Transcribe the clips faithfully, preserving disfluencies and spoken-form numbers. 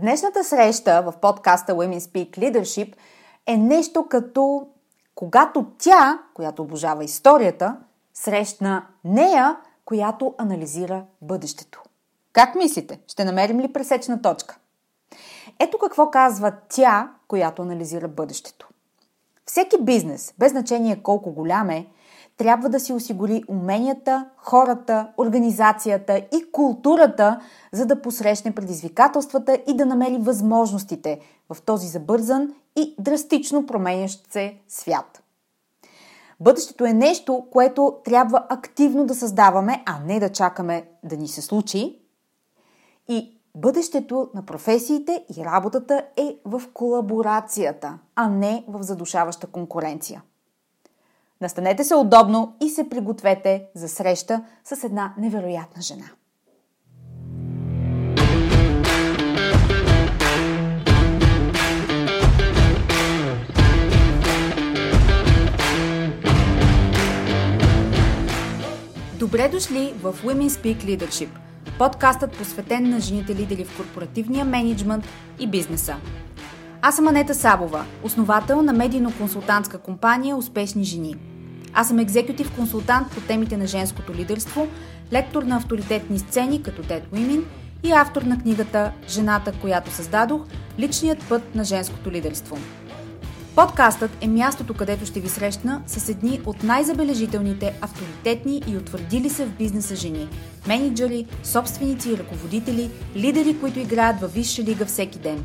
Днешната среща в подкаста Women Speak Leadership е нещо като когато тя, която обожава историята, срещна нея, която анализира бъдещето. Как мислите? Ще намерим ли пресечна точка? Ето какво казва тя, която анализира бъдещето. Всеки бизнес, без значение колко голям е, трябва да си осигури уменията, хората, организацията и културата, за да посрещне предизвикателствата и да намери възможностите в този забързан и драстично променящ се свят. Бъдещето е нещо, което трябва активно да създаваме, а не да чакаме да ни се случи. И бъдещето на професиите и работата е в колаборацията, а не в задушаваща конкуренция. Настанете се удобно и се пригответе за среща с една невероятна жена. Добре дошли в Women Speak Leadership, подкастът посветен на жените лидери в корпоративния мениджмънт и бизнеса. Аз съм Анета Сабова, основател на медийно-консултантска компания Успешни жени. Аз съм екзекютив консултант по темите на женското лидерство, лектор на авторитетни сцени като TED Women и автор на книгата «Жената, която създадох – личният път на женското лидерство». Подкастът е мястото, където ще ви срещна с едни от най-забележителните, авторитетни и утвърдили се в бизнеса жени – мениджъри, собственици и ръководители, лидери, които играят във висша лига всеки ден.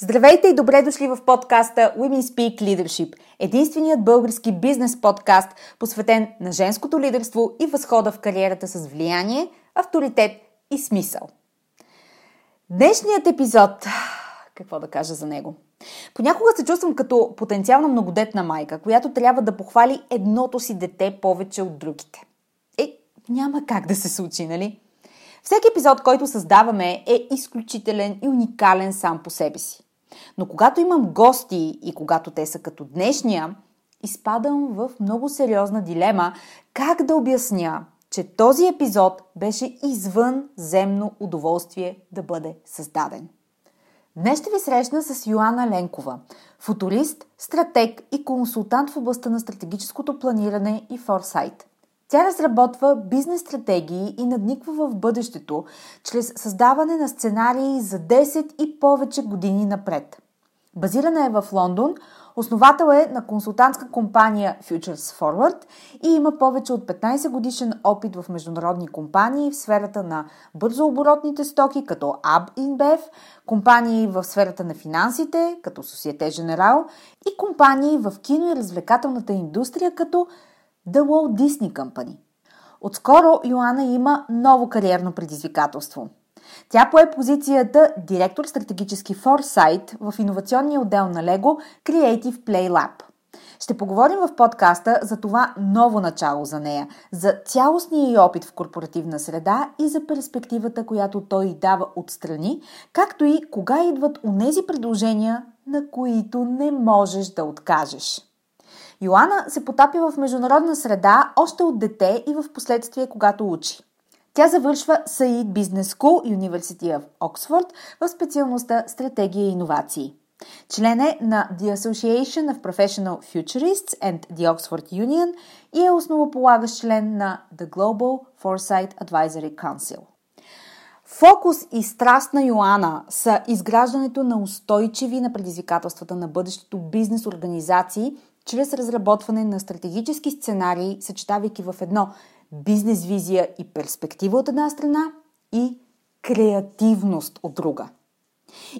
Здравейте и добре дошли в подкаста Women Speak Leadership, единственият български бизнес подкаст, посветен на женското лидерство и възхода в кариерата с влияние, авторитет и смисъл. Днешният епизод, какво да кажа за него? Понякога се чувствам като потенциална многодетна майка, която трябва да похвали едното си дете повече от другите. Е, няма как да се случи, нали? Всеки епизод, който създаваме, е изключителен и уникален сам по себе си. Но когато имам гости и когато те са като днешния, изпадам в много сериозна дилема как да обясня, че този епизод беше извънземно удоволствие да бъде създаден. Днес ще ви срещна с Йоана Ленкова, футурист, стратег и консултант в областта на стратегическото планиране и форсайт. Тя разработва бизнес стратегии и надниква в бъдещето чрез създаване на сценарии за десет и повече години напред. Базирана е в Лондон, основател е на консултантска компания Futures Forward и има повече от петнайсет годишен опит в международни компании в сферата на бързооборотните стоки като Ей Би InBev, компании в сферата на финансите като Societe Generale и компании в кино и развлекателната индустрия като The Walt Disney Company. Отскоро Йоана има ново кариерно предизвикателство. Тя пое позицията директор стратегически форсайт в иновационния отдел на Lego Creative Play Lab. Ще поговорим в подкаста за това ново начало за нея, за цялостния ѝ опит в корпоративна среда и за перспективата, която той ѝ дава отстрани, както и кога идват онези предложения, на които не можеш да откажеш. Йоана се потапи в международна среда още от дете и в последствие, когато учи. Тя завършва SAID Business School, University of Oxford, в специалността стратегия и иновации. Член е на The Association of Professional Futurists and The Oxford Union и е основополагащ член на The Global Foresight Advisory Council. Фокус и страст на Йоана са изграждането на устойчиви на предизвикателствата на бъдещето бизнес организации чрез разработване на стратегически сценарии, съчетавайки в едно бизнес визия и перспектива от една страна и креативност от друга.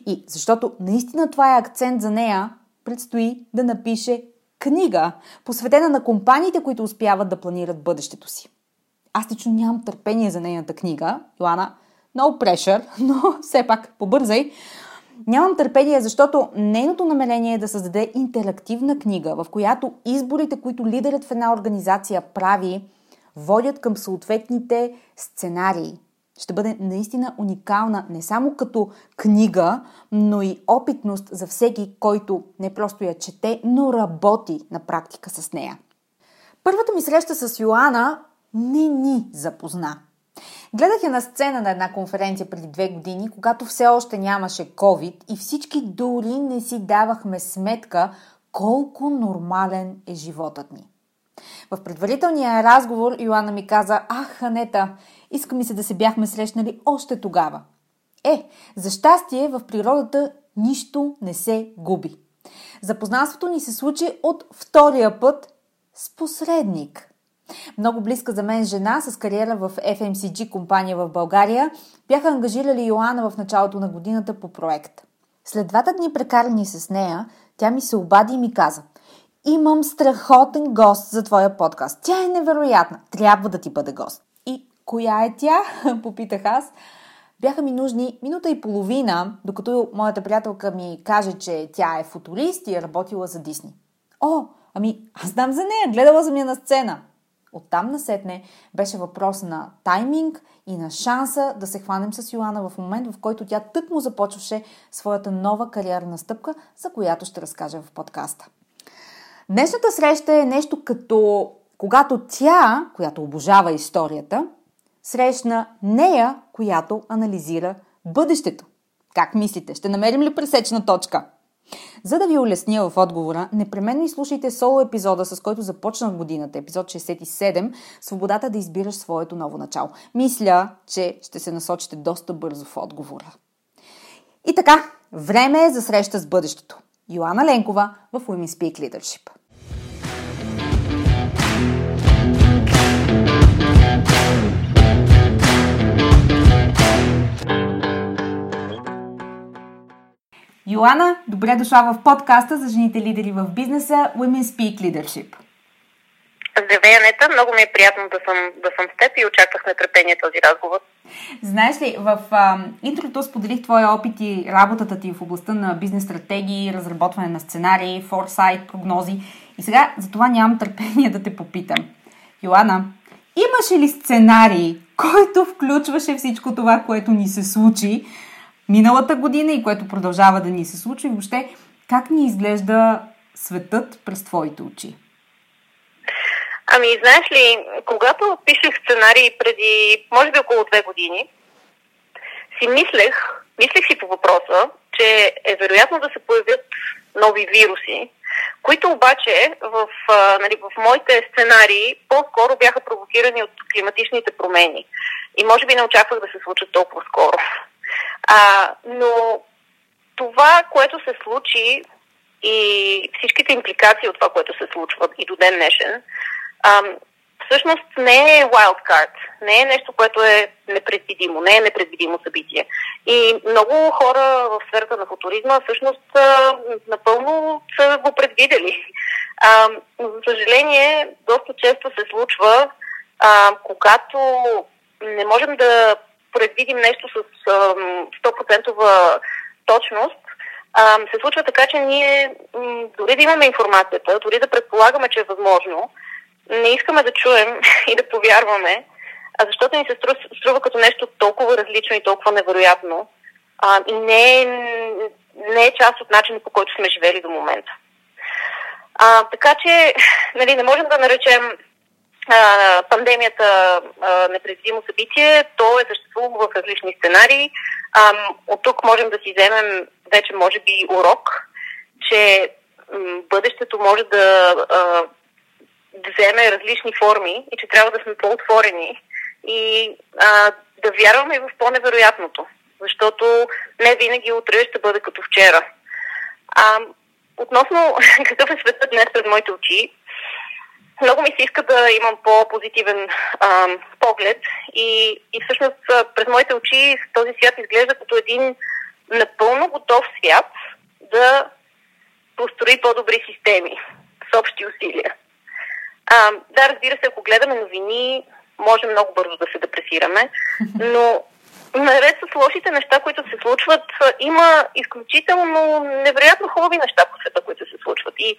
И защото наистина това е акцент за нея, предстои да напише книга, посветена на компаниите, които успяват да планират бъдещето си. Аз лично нямам търпение за нейната книга. Йоана, no pressure, но все пак побързай. Нямам търпение, защото нейното намерение е да създаде интерактивна книга, в която изборите, които лидерът в една организация прави, водят към съответните сценарии. Ще бъде наистина уникална не само като книга, но и опитност за всеки, който не просто я чете, но работи на практика с нея. Първата ми среща с Йоана не ни запозна. Гледах я на сцена на една конференция преди две години, когато все още нямаше COVID и всички дори не си давахме сметка колко нормален е животът ни. В предварителния разговор Йоана ми каза: «Ах, Анета, иска ми се да се бяхме срещнали още тогава». Е, за щастие в природата нищо не се губи. Запознанството ни се случи от втория път с посредник. Много близка за мен жена с кариера в Еф Ем Си Джи компания в България бяха ангажирали Йоана в началото на годината по проект. След двата дни прекарани с нея, тя ми се обади и ми каза: «Имам страхотен гост за твоя подкаст. Тя е невероятна. Трябва да ти бъде гост». И коя е тя? Попитах аз. Бяха ми нужни минута и половина, докато моята приятелка ми каже, че тя е футурист и е работила за Дисни. О, ами аз знам за нея, гледала съм я на сцена. Оттам насетне беше въпрос на тайминг и на шанса да се хванем с Йоана в момент, в който тя тъкмо започваше своята нова кариерна стъпка, за която ще разкажа в подкаста. Днешната среща е нещо като когато тя, която обожава историята, срещна нея, която анализира бъдещето. Как мислите? Ще намерим ли пресечна точка? За да ви улесня в отговора, непременно изслушайте соло епизода, с който започнах годината, епизод шейсет и седем, свободата да избираш своето ново начало. Мисля, че ще се насочите доста бързо в отговора. И така, време е за среща с бъдещето. Йоана Ленкова в Women Speak Leadership. Йоана, добре дошла в подкаста за жените лидери в бизнеса Women Speak Leadership. Здравей, Анета, много ми е приятно да съм, да съм с теб и очаквах с нетърпение този разговор. Знаеш ли, в а, интрото споделих твоя опит и работата ти в областта на бизнес стратегии, разработване на сценарии, форсайт, прогнози. И сега за това нямам търпение да те попитам. Йоана, имаше ли сценарий, който включваше всичко това, което ни се случи миналата година и което продължава да ни се случи? И въобще, как ни изглежда светът през твоите очи? Ами, знаеш ли, когато пишех сценарий преди, може би около две години, си мислех, мислех си по въпроса, че е вероятно да се появят нови вируси, които обаче в, нали, в моите сценарии по-скоро бяха провокирани от климатичните промени. И може би не очаквах да се случат толкова скоро. А, но това, което се случи и всичките импликации от това, което се случва и до ден днешен, А, всъщност не е wildcard, не е нещо, което е непредвидимо, не е непредвидимо събитие. И много хора в сферата на футуризма всъщност а, напълно са го предвидели. А, но за съжаление, доста често се случва, а, когато не можем да предвидим нещо с а, сто процента точност, а, се случва така, че ние м, дори да имаме информацията, дори да предполагаме, че е възможно, не искаме да чуем и да повярваме, защото ни се струва, струва като нещо толкова различно и толкова невероятно. А, и не е, не е част от начина, по който сме живели до момента. А, така че, нали, не можем да наречем а, пандемията а, непредвидимо събитие. То е съществувало в различни сценарии. А, от тук можем да си вземем вече, може би, урок, че м- бъдещето може да... А, да вземе различни форми и че трябва да сме по-отворени и а, да вярваме и в по-невероятното, защото не винаги утре ще бъде като вчера. А, относно какъв е светът днес пред моите очи, много ми се иска да имам по-позитивен а, поглед и, и всъщност през моите очи този свят изглежда като един напълно готов свят да построи по-добри системи. с общи усилия. А, да, разбира се, ако гледаме новини, може много бързо да се депресираме, но наред с лошите неща, които се случват, има изключително невероятно хубави неща по света, които се случват. И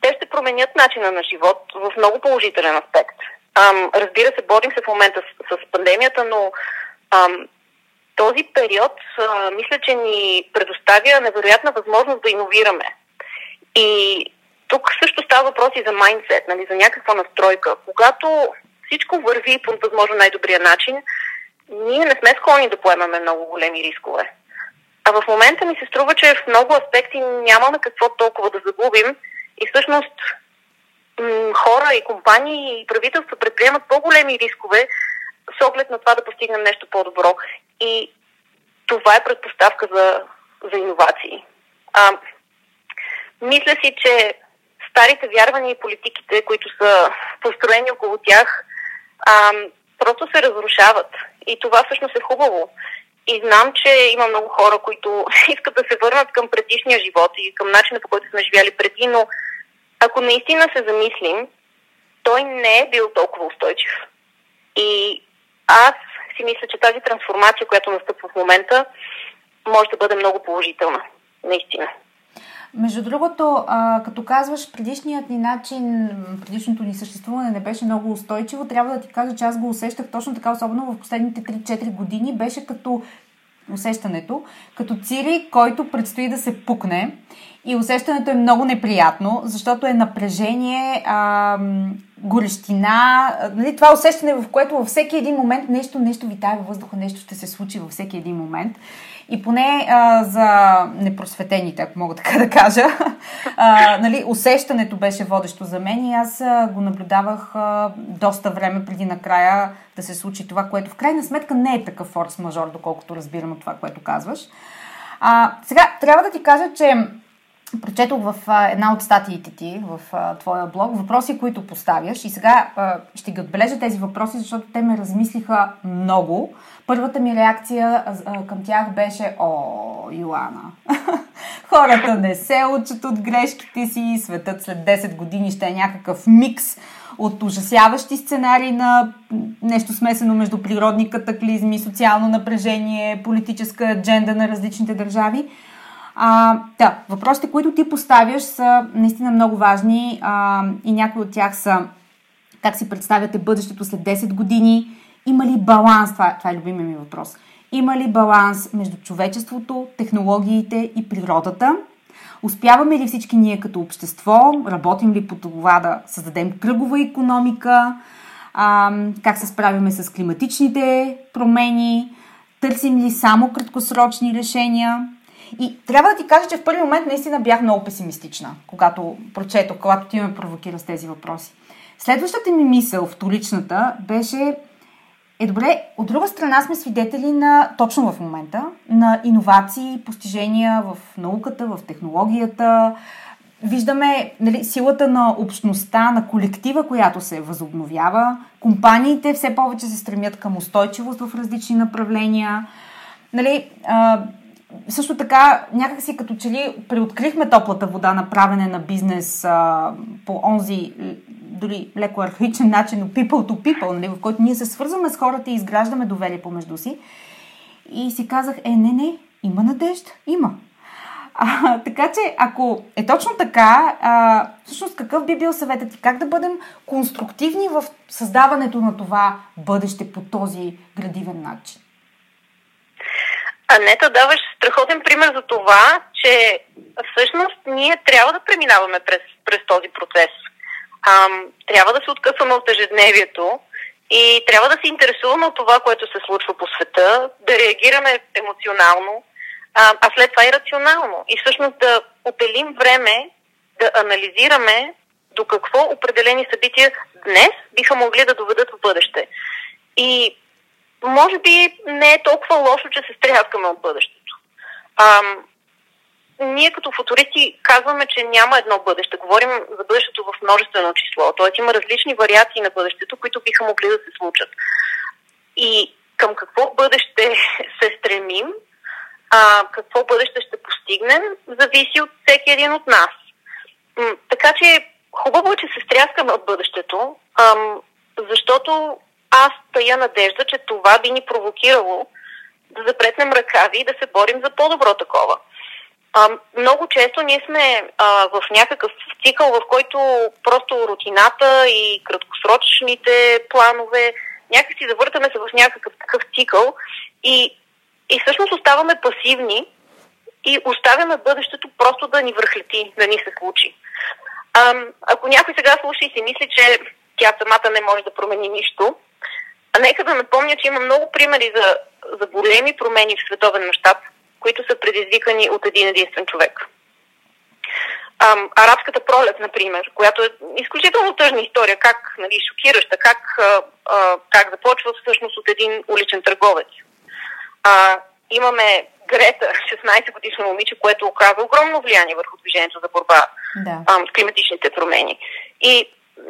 те ще променят начина на живот в много положителен аспект. Ам, разбира се, борим се в момента с, с пандемията, но ам, този период, а, мисля, че ни предоставя невероятна възможност да иновираме. И тук също става въпрос и за майндсет, нали, за някаква настройка. Когато всичко върви по възможно най-добрия начин, ние не сме склонни да поемаме много големи рискове. А в момента ми се струва, че в много аспекти нямаме какво толкова да загубим и всъщност м- хора и компании и правителства предприемат по-големи рискове с оглед на това да постигнем нещо по-добро. И това е предпоставка за, за иновации. А, мисля си, че старите вярвания и политиките, които са построени около тях, а, просто се разрушават. И това всъщност е хубаво. И знам, че има много хора, които искат да се върнат към предишния живот и към начина, по който сме живяли преди, но ако наистина се замислим, той не е бил толкова устойчив. И аз си мисля, че тази трансформация, която настъпва в момента, може да бъде много положителна. Наистина. Между другото, а, като казваш, предишният ни начин, предишното ни съществуване не беше много устойчиво, трябва да ти кажа, че аз го усещах точно така, особено в последните три-четири години, беше като усещането, като цили, който предстои да се пукне и усещането е много неприятно, защото е напрежение, а, горещина, нали, това усещане, в което във всеки един момент нещо, нещо витае във въздуха, нещо ще се случи във всеки един момент. И поне а, за непросветените, ако мога така да кажа, а, нали, усещането беше водещо за мен и аз а, го наблюдавах а, доста време преди накрая да се случи това, което в крайна сметка не е такъв форс-мажор, доколкото разбирам от това, което казваш. А, сега, трябва да ти кажа, че прочетох в а, една от статиите ти в а, твоя блог въпроси, които поставяш и сега а, ще ги отбележа тези въпроси, защото те ме размислиха много. Първата ми реакция а, към тях беше: о, Йоана, хората не се учат от грешките си, светът след десет години ще е някакъв микс от ужасяващи сценарии на нещо смесено между природни катаклизми, социално напрежение, политическа адженда на различните държави. А, да, въпросите, които ти поставяш, са наистина много важни а, и някои от тях са: как си представяте бъдещето след десет години? Има ли баланс? Това, това е любимия ми въпрос. Има ли баланс между човечеството, технологиите и природата? Успяваме ли всички ние като общество? Работим ли по това да създадем кръгова икономика? А, как се справяме с климатичните промени? Търсим ли само краткосрочни решения? И трябва да ти кажа, че в първи момент наистина бях много песимистична, когато прочетох, когато ти ме провокира с тези въпроси. Следващата ми мисъл, вторичната, беше: е добре, от друга страна сме свидетели на, точно в момента, на иновации, постижения в науката, в технологията. Виждаме, нали, силата на общността, на колектива, която се възобновява. Компаниите все повече се стремят към устойчивост в различни направления. Нали, а, също така, някакси като че ли преоткрихме топлата вода на правене на бизнес а, по онзи дори леко архаичен начин, people to people, нали, в който ние се свързваме с хората и изграждаме доверие помежду си. И си казах: е, не, не, има надежда, има. А, така че, ако е точно така, а, всъщност какъв би бил съветът и как да бъдем конструктивни в създаването на това бъдеще по този градивен начин? Анета, даваш страхотен пример за това, че всъщност ние трябва да преминаваме през, през този процес. Ам, трябва да се откъсваме от ежедневието и трябва да се интересуваме от това, което се случва по света, да реагираме емоционално, а, а след това и рационално. И всъщност да отделим време да анализираме до какво определени събития днес биха могли да доведат в бъдеще. И може би не е толкова лошо, че се стряскаме от бъдещето. Ам, ние като футуристи казваме, че няма едно бъдеще. Говорим за бъдещето в множествено число. Тоест има различни вариации на бъдещето, които биха могли да се случат. И към какво бъдеще се стремим, а, какво бъдеще ще постигнем, зависи от всеки един от нас. М- така че Хубаво е, че се стряскаме от бъдещето, ам, защото аз тая надежда, че това би ни провокирало да запретнем ръкави и да се борим за по-добро такова. Ам, много често ние сме а, в някакъв цикъл, в който просто рутината и краткосрочните планове, някакси завъртаме се в някакъв такъв цикъл и, и всъщност оставаме пасивни и оставяме бъдещето просто да ни върхлети, да ни се случи. А, ако някой сега слуша и си мисли, че тя самата не може да промени нищо, а нека да напомня, че има много примери за, за големи промени в световен мащаб, които са предизвикани от един единствен човек. А, арабската пролет, например, която е изключително тъжна история, как, нали, шокираща, как, а, как започва всъщност от един уличен търговец. А, имаме Грета, шестнайсет годишно момиче, което оказва огромно влияние върху движението за борба да. а, с климатичните промени. И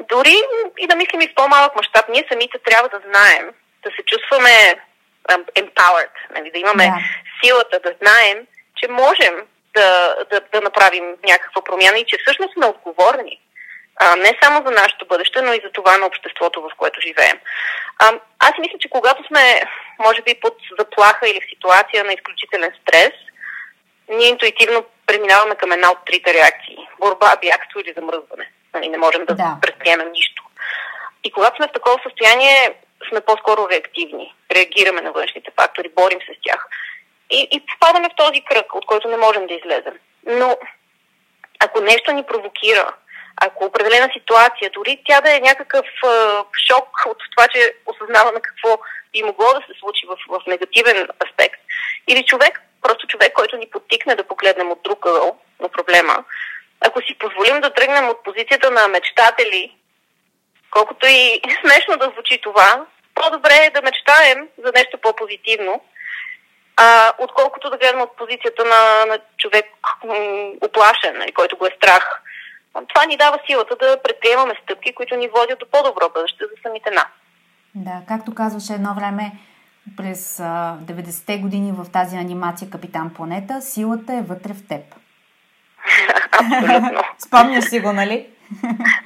дори и да мислим и в по-малък мащаб, ние самите трябва да знаем, да се чувстваме а, empowered, нали, да имаме да. силата, да знаем, че можем да, да, да направим някаква промяна и че всъщност сме отговорни. А, не само за нашето бъдеще, но и за това на обществото, в което живеем. А, аз мисля, че когато сме, може би, под заплаха или в ситуация на изключителен стрес, ние интуитивно преминаваме към една от трите реакции. Борба, бягство или замръзване. Нали, не можем да, да предприемем нищо. И когато сме в такова състояние, сме по-скоро реактивни. Реагираме на външните фактори, борим се с тях. И, и попадаме в този кръг, от който не можем да излезем. Но ако нещо ни провокира, ако определена ситуация, дори тя да е някакъв а, шок от това, че осъзнаваме какво би могло да се случи в, в негативен аспект, или човек, просто човек, който ни подтикне да погледнем от друг ъгъл на проблема, ако си позволим да тръгнем от позицията на мечтатели, колкото и смешно да звучи това, по-добре е да мечтаем за нещо по-позитивно, а, отколкото да гледаме от позицията на, на човек м- оплашен, който го е страх. Това ни дава силата да предприемаме стъпки, които ни водят до по-добро бъдеще за самите нас. Да, както казваше едно време през деветдесетте години в тази анимация Капитан Планета, силата е вътре в теб. Абсолютно. Спомняш си го, нали?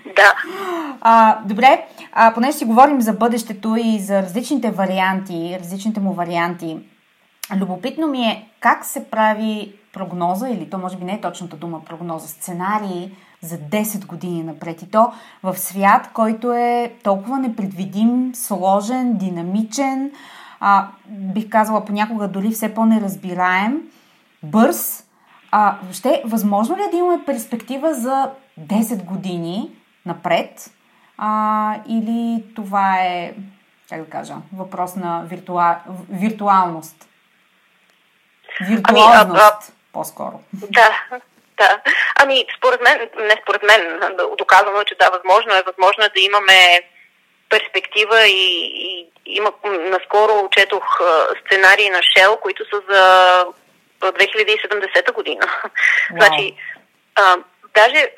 Да. А, добре, а, понеже си говорим за бъдещето и за различните варианти, различните му варианти, любопитно ми е как се прави прогноза, или то може би не е точната дума прогноза, сценарии за десет години напред. И то в свят, който е толкова непредвидим, сложен, динамичен, а, бих казала понякога дори все по-неразбираем, бърз. А, въобще, възможно ли да имаме перспектива за десет години напред? А, или това е, как да кажа, въпрос на виртуал... виртуалност? Виртуалност, ами, а, а... по-скоро. Да, да. Ами, според мен, не според мен, доказано е, че да, възможно е. Възможно е да имаме перспектива и, и има, наскоро четох сценарии на Shell, които са за две хиляди и седемдесета година. Wow. Значи, а, даже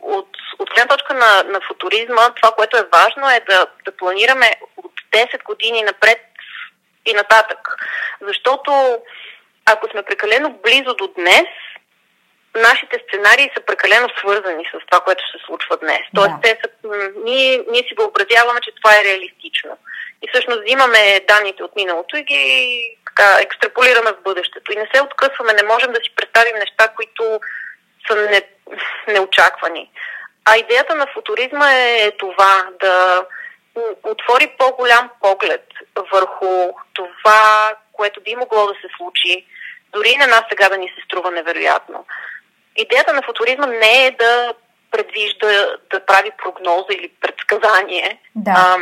от, от гледна точка на, на футуризма, това, което е важно е да, да планираме от десет години напред и нататък. Защото ако сме прекалено близо до днес, нашите сценарии са прекалено свързани с това, което се случва днес. Тоест, да. те са, ние, ние си въобразяваме, че това е реалистично. И всъщност взимаме данните от миналото и ги така, екстраполираме в бъдещето. И не се откъсваме, не можем да си представим неща, които са не, неочаквани. А идеята на футуризма е това, да отвори по-голям поглед върху това, което би могло да се случи, дори и на нас сега да ни се струва невероятно. Идеята на футуризма не е да предвижда, да прави прогноза или предсказание. Да. А,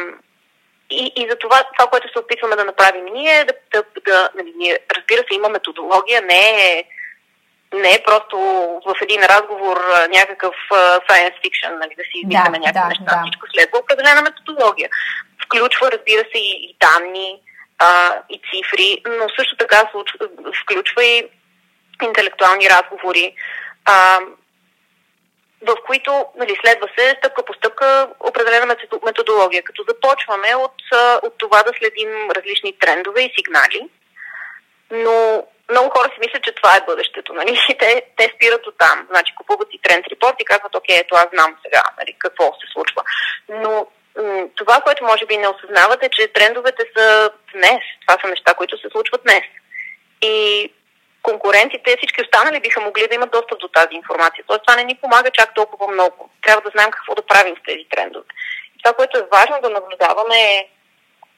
и, и за това, това, което се опитваме да направим ние, да, да, да, ние, разбира се, има методология, не е, не е просто в един разговор някакъв science fiction, нали, да си измисляме да, някакви да, неща, да. Всичко следва определена методология. Включва, разбира се, и, и данни, а, и цифри, но също така включва и интелектуални разговори, а, в които, нали, следва се стъпка по стъпка определена методология, като започваме от, от това да следим различни трендове и сигнали, но много хора си мислят, че това е бъдещето. Нали? Те, те спират от там. Значи, купуват си тренд репорт и казват, окей, ето аз знам сега, нали, какво се случва. Но м- това, което може би не осъзнавате, е, че трендовете са днес. Това са неща, които се случват днес. И конкурентите, всички останали биха могли да имат достъп до тази информация. Тоест, това не ни помага чак толкова много. Трябва да знаем какво да правим с тези трендове. И това, което е важно да наблюдаваме, е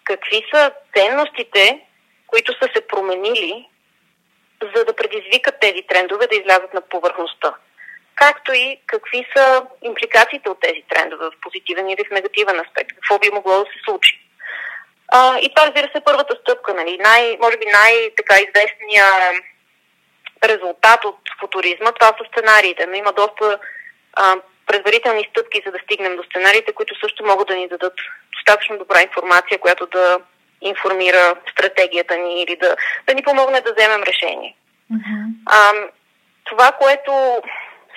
какви са ценностите, които са се променили, за да предизвикат тези трендове да излязат на повърхността. Както и какви са импликациите от тези трендове в позитивен или в негативен аспект. Какво би могло да се случи. А, и това, разбира се, първата стъпка. Нали? Най, може би най-така известния резултат от футуризма, това са сценариите. Но има доста а, предварителни стъпки, за да стигнем до сценариите, които също могат да ни дадат достатъчно добра информация, която да информира стратегията ни или да, да ни помогне да вземем решение. Uh-huh. А, това, което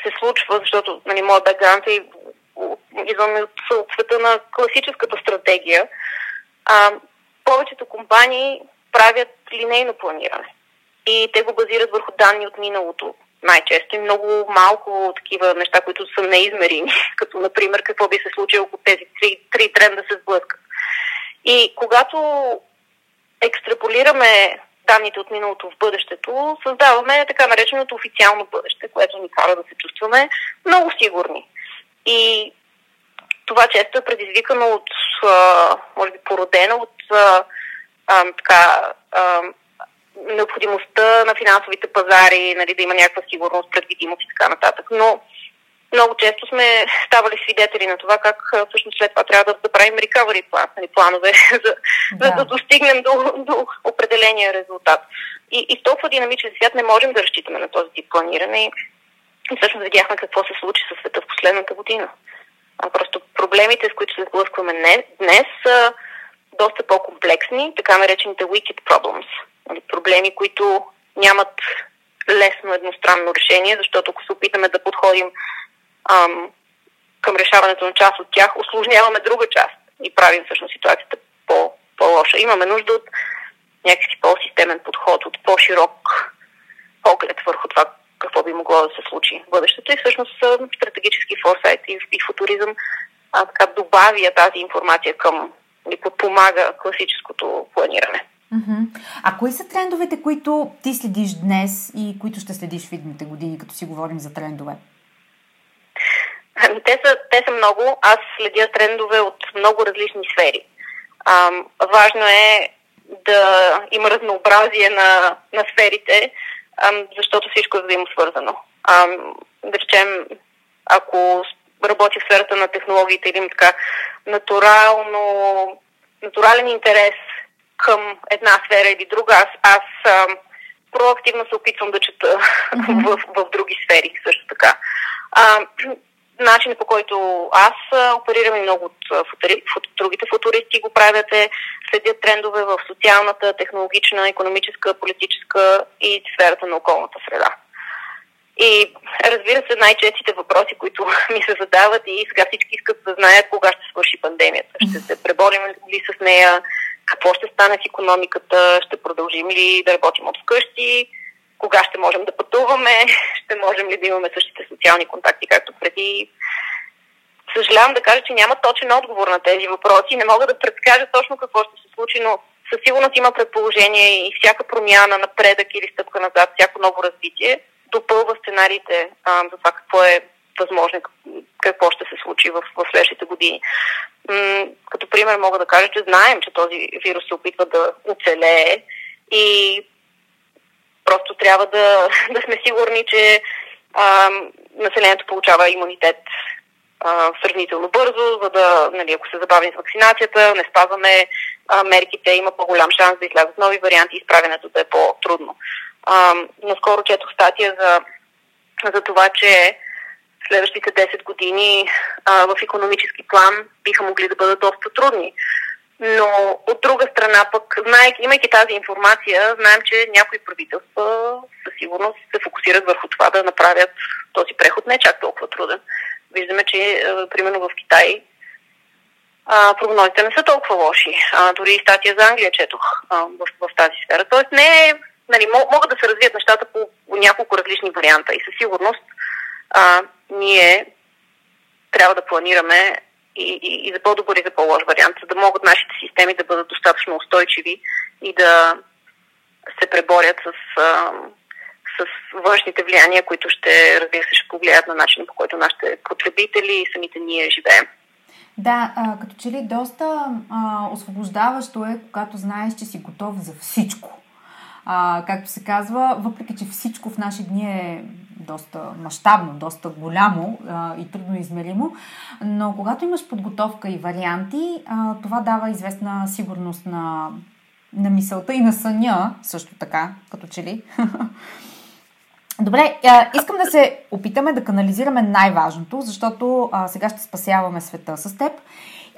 се случва, защото нали, моят бекграунд е извън от света на класическата стратегия, а, повечето компании правят линейно планиране. И те го базират върху данни от миналото. Най-често и много малко такива неща, които са неизмерими, като например какво би се случило, ако тези три, три тренда се сблъскат. И когато екстраполираме данните от миналото в бъдещето, създаваме така нареченото официално бъдеще, което ни кара да се чувстваме много сигурни. И това често е предизвикано от, може би породено от а, така... А, необходимостта на финансовите пазари, нали, да има някаква сигурност, предвидимост и така нататък. Но много често сме ставали свидетели на това, как всъщност след това трябва да, да правим recovery план, нали, планове, за да, да достигнем до, до определения резултат. И, и в толкова динамичен свят не можем да разчитаме на този тип планиране. И всъщност видяхме какво се случи със света в последната година. А просто проблемите, с които се сблъскваме днес, са доста по-комплексни, така наречените wicked problems. Проблеми, които нямат лесно едностранно решение, защото ако се опитаме да подходим ам, към решаването на част от тях, усложняваме друга част и правим всъщност ситуацията по, по-лоша. Имаме нужда от някакси по-системен подход, от по-широк поглед върху това какво би могло да се случи в бъдещето. И всъщност стратегически форсайт и футуризъм а, така, добавя тази информация към и подпомага класическото планиране. А кои са трендовете, които ти следиш днес и които ще следиш в идните години, като си говорим за трендове? Те са, те са много. Аз следя трендове от много различни сфери. А, важно е да има разнообразие на, на сферите, а, защото всичко е взаимосвързано. А, да речем, ако работи в сферата на технологиите или има така натурално, натурален интерес към една сфера или друга. Аз, аз а, проактивно се опитвам да чета mm-hmm. в, в други сфери също така. А, начинът, по който аз оперирам и много от футури, фут, другите футуристи го правят е, следят трендове в социалната, технологична, икономическа, политическа и сферата на околната среда. И разбира се, най-честите въпроси, които ми се задават и сега всички искат да знаят кога ще свърши пандемията. Ще се преборим ли с нея? Какво ще стане с икономиката? Ще продължим ли да работим от вкъщи? Кога ще можем да пътуваме? Ще можем ли да имаме същите социални контакти, както преди? Съжалявам да кажа, че няма точен отговор на тези въпроси. Не мога да предскажа точно какво ще се случи, но със сигурност има предположение и всяка промяна, напредък или стъпка назад, всяко ново развитие допълва сценариите а, за това какво е възможно, какво ще се случи в, в следващите години. М- като пример мога да кажа, че знаем, че този вирус се опитва да оцелее и просто трябва да, да сме сигурни, че а, населението получава имунитет а, сравнително бързо, за да, нали, ако се забавим с вакцинацията, не спазваме а, мерките, има по-голям шанс да излязат нови варианти и справянето да е по-трудно. А, наскоро четох статия за, за това, че следващите десет години а, в икономически план биха могли да бъдат доста трудни. Но от друга страна пък, знайки, имайки тази информация, знаем, че някои правителства със сигурност се фокусират върху това да направят този преход не чак толкова труден. Виждаме, че а, примерно в Китай а, прогнозите не са толкова лоши. А, дори и статия за Англия четох а, в, в тази сфера. Тоест не е нали, могат да се развият нещата по, по няколко различни варианта и със сигурност а, ние трябва да планираме и, и, и за по-добър и за по-лош вариант, за да могат нашите системи да бъдат достатъчно устойчиви и да се преборят с, а, с външните влияния, които ще, разбира се, ще повлияят на начина, по който нашите потребители и самите ние живеем. Да, а, като че ли доста а, освобождаващо е, когато знаеш, че си готов за всичко. А, както се казва, въпреки че всичко в наши дни е доста мащабно, доста голямо а, и трудно измеримо, но когато имаш подготовка и варианти, а, това дава известна сигурност на, на мисълта и на съня, също така, като че ли. Добре, а, искам да се опитаме да канализираме най-важното, защото а, сега ще спасяваме света с теб.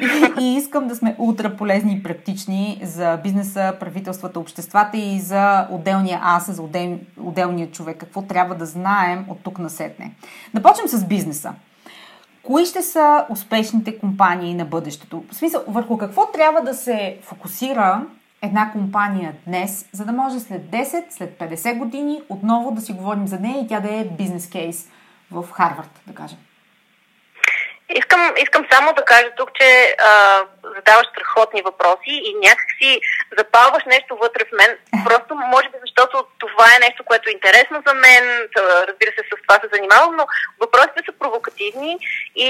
И, и искам да сме ултра полезни и практични за бизнеса, правителствата, обществата и за отделния аз, за отдел, отделния човек. Какво трябва да знаем от тук насетне? Да почнем с бизнеса. Кои ще са успешните компании на бъдещето? В смисъл, върху какво трябва да се фокусира една компания днес, за да може след десет, след петдесет години отново да си говорим за нея и тя да е бизнес кейс в Харвард, да кажем. Искам, искам само да кажа тук, че а, задаваш страхотни въпроси и някакси запалваш нещо вътре в мен. Просто може би защото това е нещо, което е интересно за мен. Разбира се, с това се занимавам, но въпросите са провокативни и,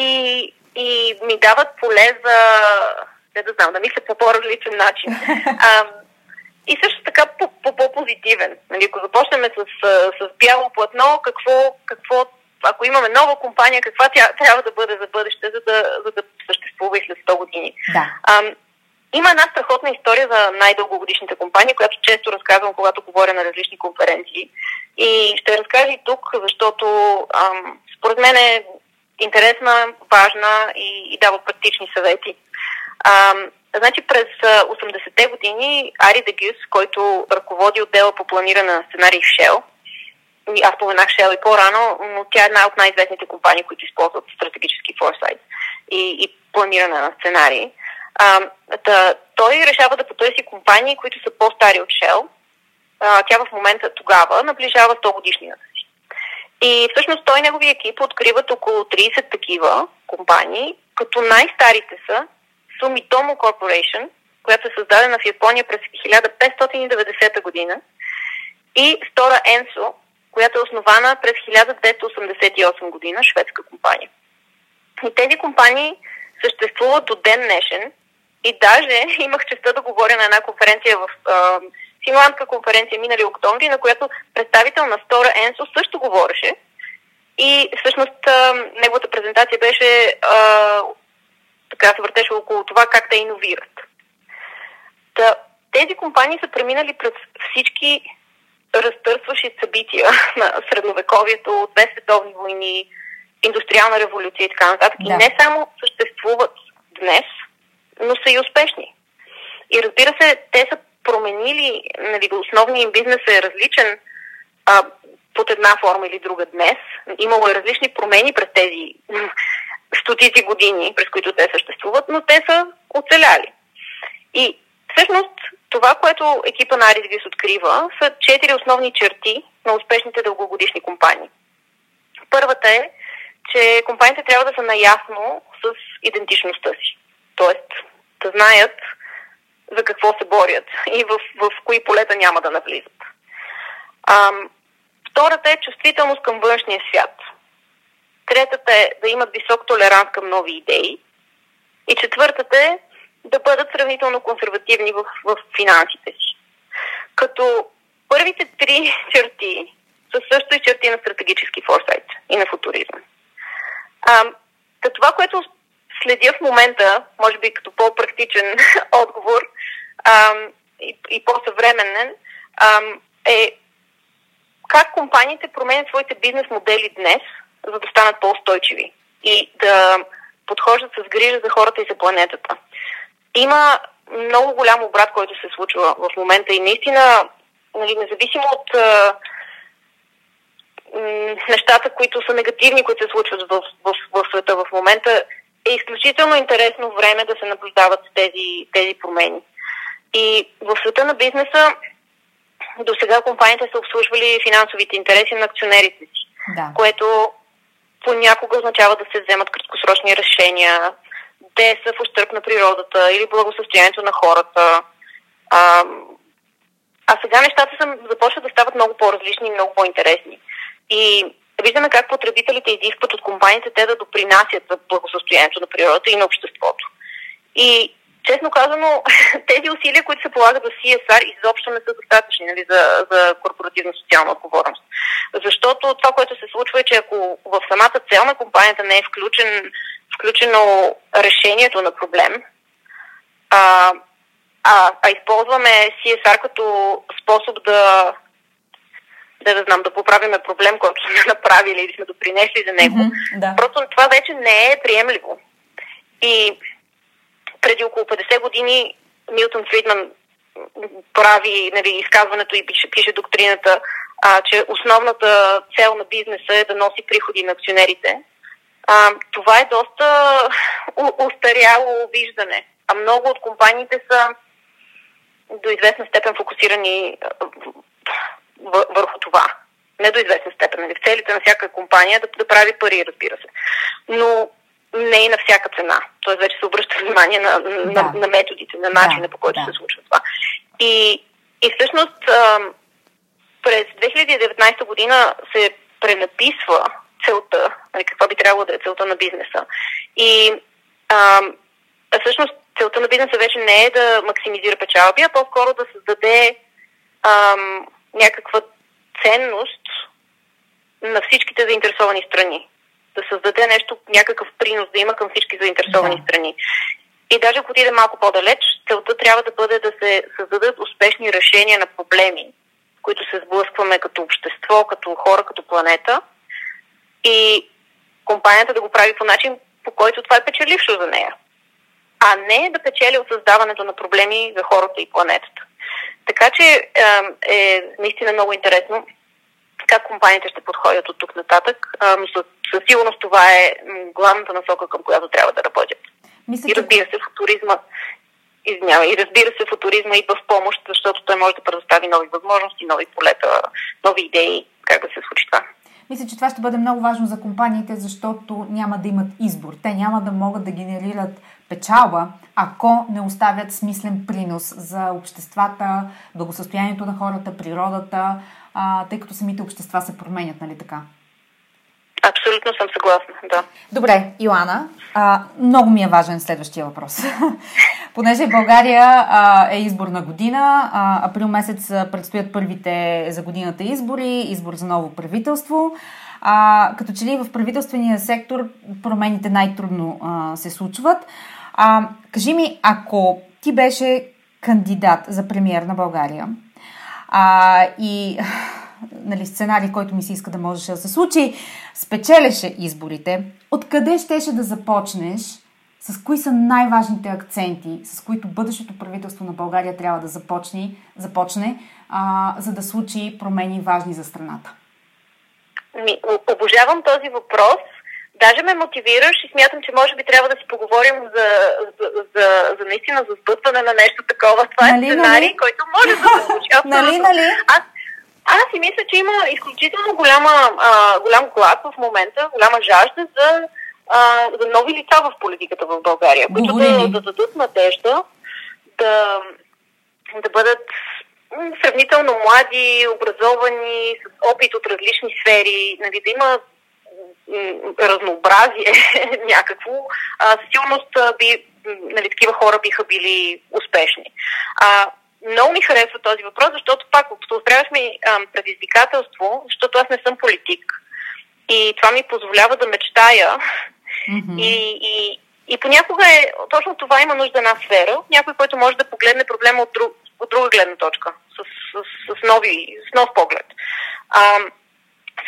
и ми дават поле за... не да знам, да мисля по по-различен начин. А, и също така по-позитивен. Нали, ако започнем с, с бяло платно, какво... какво ако имаме нова компания, каква тя трябва да бъде за бъдеще, за да, за да съществува и след сто години. Да. А, има една страхотна история за най-дългогодишните компании, която често разказвам, когато говоря на различни конференции. И ще разкажа и тук, защото ам, според мен е интересна, важна и, и дава практични съвети. Ам, значи през осемдесетте години Ари де Гюс, който ръководи отдела по планиране на сценарии в Shell, аз споменах Shell и по-рано, но тя е една от най-известните компании, които използват стратегически форсайт и, и планиране на сценарии. А, да, той решава да потърси компании, които са по-стари от Shell. А, тя в момента тогава наближава сто годишнината си. И всъщност той и неговия екип откриват около трийсет такива компании, като най-старите са Sumitomo Corporation, която е създадена в Япония през хиляда петстотин и деветдесета година, и Stora Enso, която е основана през хиляда деветстотин осемдесет и осма година, шведска компания. И тези компании съществуват до ден днешен и даже имах честта да говоря на една конференция в а, финландска конференция минали октомври, на която представител на Stora Enso също говореше и всъщност а, неговата презентация беше а, така се въртеше около това как те иновират. Та, тези компании са преминали през всички разтърсващи събития на средновековието, две световни войни, индустриална революция и така нататък. Да. И не само съществуват днес, но са и успешни. И разбира се, те са променили, нали, основния им бизнес е различен а, под една форма или друга днес. Имало и различни промени през тези стотици години, през които те съществуват, но те са оцеляли. И всъщност това, което екипа на Ари де Гюс открива, са четири основни черти на успешните дългогодишни компании. Първата е, че компаниите трябва да са наясно с идентичността си. Тоест, да знаят за какво се борят и в, в кои полета няма да навлизат. А, втората е чувствителност към външния свят. Третата е да имат висок толеранс към нови идеи. И четвъртата е да бъдат сравнително консервативни в, в финансите си. Като първите три черти са също и черти на стратегически форсайт и на футуризъм. А, като това, което следя в момента, може би като по-практичен отговор а, и, и по-съвременен, а, е как компаниите променят своите бизнес модели днес, за да станат по-устойчиви и да подхождат с грижа за хората и за планетата. Има много голям обрат, който се случва в момента и наистина, нали, независимо от а, м, нещата, които са негативни, които се случват в, в, в света в момента, е изключително интересно време да се наблюдават тези, тези промени. И в света на бизнеса до сега компаниите са обслужвали финансовите интереси на акционерите си, да. Което понякога означава да се вземат краткосрочни решения, те са в ущърб на природата или благосъстоянието на хората. А, а сега нещата са, започват да стават много по-различни и много по-интересни. И виждаме как потребителите изискват от компаниите те да допринасят за благосъстоянието на природата и на обществото. И честно казано, тези усилия, които се полагат за Си Ес Ар, изобщо не са достатъчни, нали, за, за корпоративна социална отговорност. Защото това, което се случва е, че ако в самата цел на компанията не е включен, включено решението на проблем, а, а, а използваме Си Ес Ар като способ да да, да знам, да поправиме проблем, който сме направили или сме допринесли за него, mm-hmm, да. Просто това вече не е приемливо. И преди около петдесет години Милтън Фридман прави, нали, изказването и пише, пише доктрината, а, че основната цел на бизнеса е да носи приходи на акционерите. А, това е доста у- устаряло виждане. А много от компаниите са до известна степен фокусирани в- върху това. Не до известна степен. Нали? В целите на всяка компания да, да прави пари, разбира се. Но не и на всяка цена. Т.е. вече се обръща внимание на, на, да. на методите, на начина, да, по който да. се случва това. И, и всъщност през две хиляди и деветнадесета година се пренаписва целта, каква би трябвало да е целта на бизнеса. И а, всъщност целта на бизнеса вече не е да максимизира печалби, а по-скоро да създаде а, някаква ценност на всичките заинтересовани страни. Да създаде нещо, някакъв принос да има към всички заинтересовани да. страни. И даже ако отиде малко по-далеч, целта трябва да бъде да се създадат успешни решения на проблеми, с които се сблъскваме като общество, като хора, като планета. И компанията да го прави по начин, по който това е печелившо за нея. А не да печели от създаването на проблеми за хората и планетата. Така че е, е наистина много интересно как компаниите ще подходят от тук нататък. Със, със сигурност това е главната насока, към която трябва да работят. Мисля, и разбира се, футуризма изнява. И разбира се, футуризма идва в помощ, защото той може да предостави нови възможности, нови полета, нови идеи, как да се случи това. Мисля, че това ще бъде много важно за компаниите, защото няма да имат избор. Те няма да могат да генерират печалба, ако не оставят смислен принос за обществата, благосъстоянието на хората, природата, а, тъй като самите общества се променят, нали така? Абсолютно съм съгласна, да. Добре, Йоана, а, много ми е важен следващия въпрос. Понеже България а, е изборна година, а, април месец предстоят първите за годината избори, избор за ново правителство. А, като че ли в правителствения сектор промените най-трудно а, се случват. А, кажи ми, ако ти беше кандидат за премиер на България а, и... Нали, сценарий, който ми се иска да можеше да се случи, спечелеше изборите. Откъде щеше да започнеш? С кои са най-важните акценти, с които бъдещото правителство на България трябва да започне, започне а, за да случи промени важни за страната? Ми, обожавам този въпрос. Даже ме мотивираш и смятам, че може би трябва да си поговорим за, за, за, за наистина за сбъдване на нещо такова. Това нали, е сценарий, нали? Който може да се случи. Нали, нали? Аз Аз си мисля, че има изключително голяма, а, голям глад в момента, голяма жажда за, а, за нови лица в политиката в България, които да, да дадат надежда да, да бъдат сравнително млади, образовани, с опит от различни сфери, нали, да има разнообразие някакво. А, със сигурност би, нали, такива хора биха били успешни. А, Много ми харесва този въпрос, защото пак поставяш ми предизвикателство, защото аз не съм политик. И това ми позволява да мечтая. Mm-hmm. И, и, и понякога е, точно това има нужда една сфера. Някой, който може да погледне проблема от, друг, от друга гледна точка. С, с, с, нови, с нов поглед. А,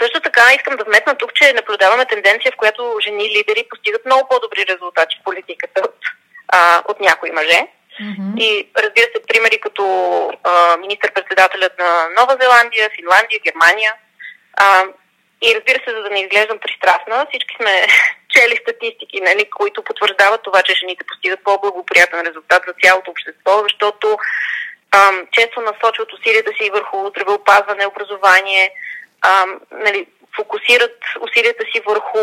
също така искам да вметна тук, че наблюдаваме тенденция, в която жени лидери постигат много по-добри резултати в политиката от, а, от някои мъже. Mm-hmm. И разбира се, примери като а, министър-председателят на Нова Зеландия, Финландия, Германия. А, и разбира се, за да не изглеждам пристрастна, всички сме чели статистики, нали, които потвърждават това, че жените постигат по-благоприятен резултат за цялото общество, защото ам, често насочват усилията си върху здравеопазване, образование, ам, нали, фокусират усилията си върху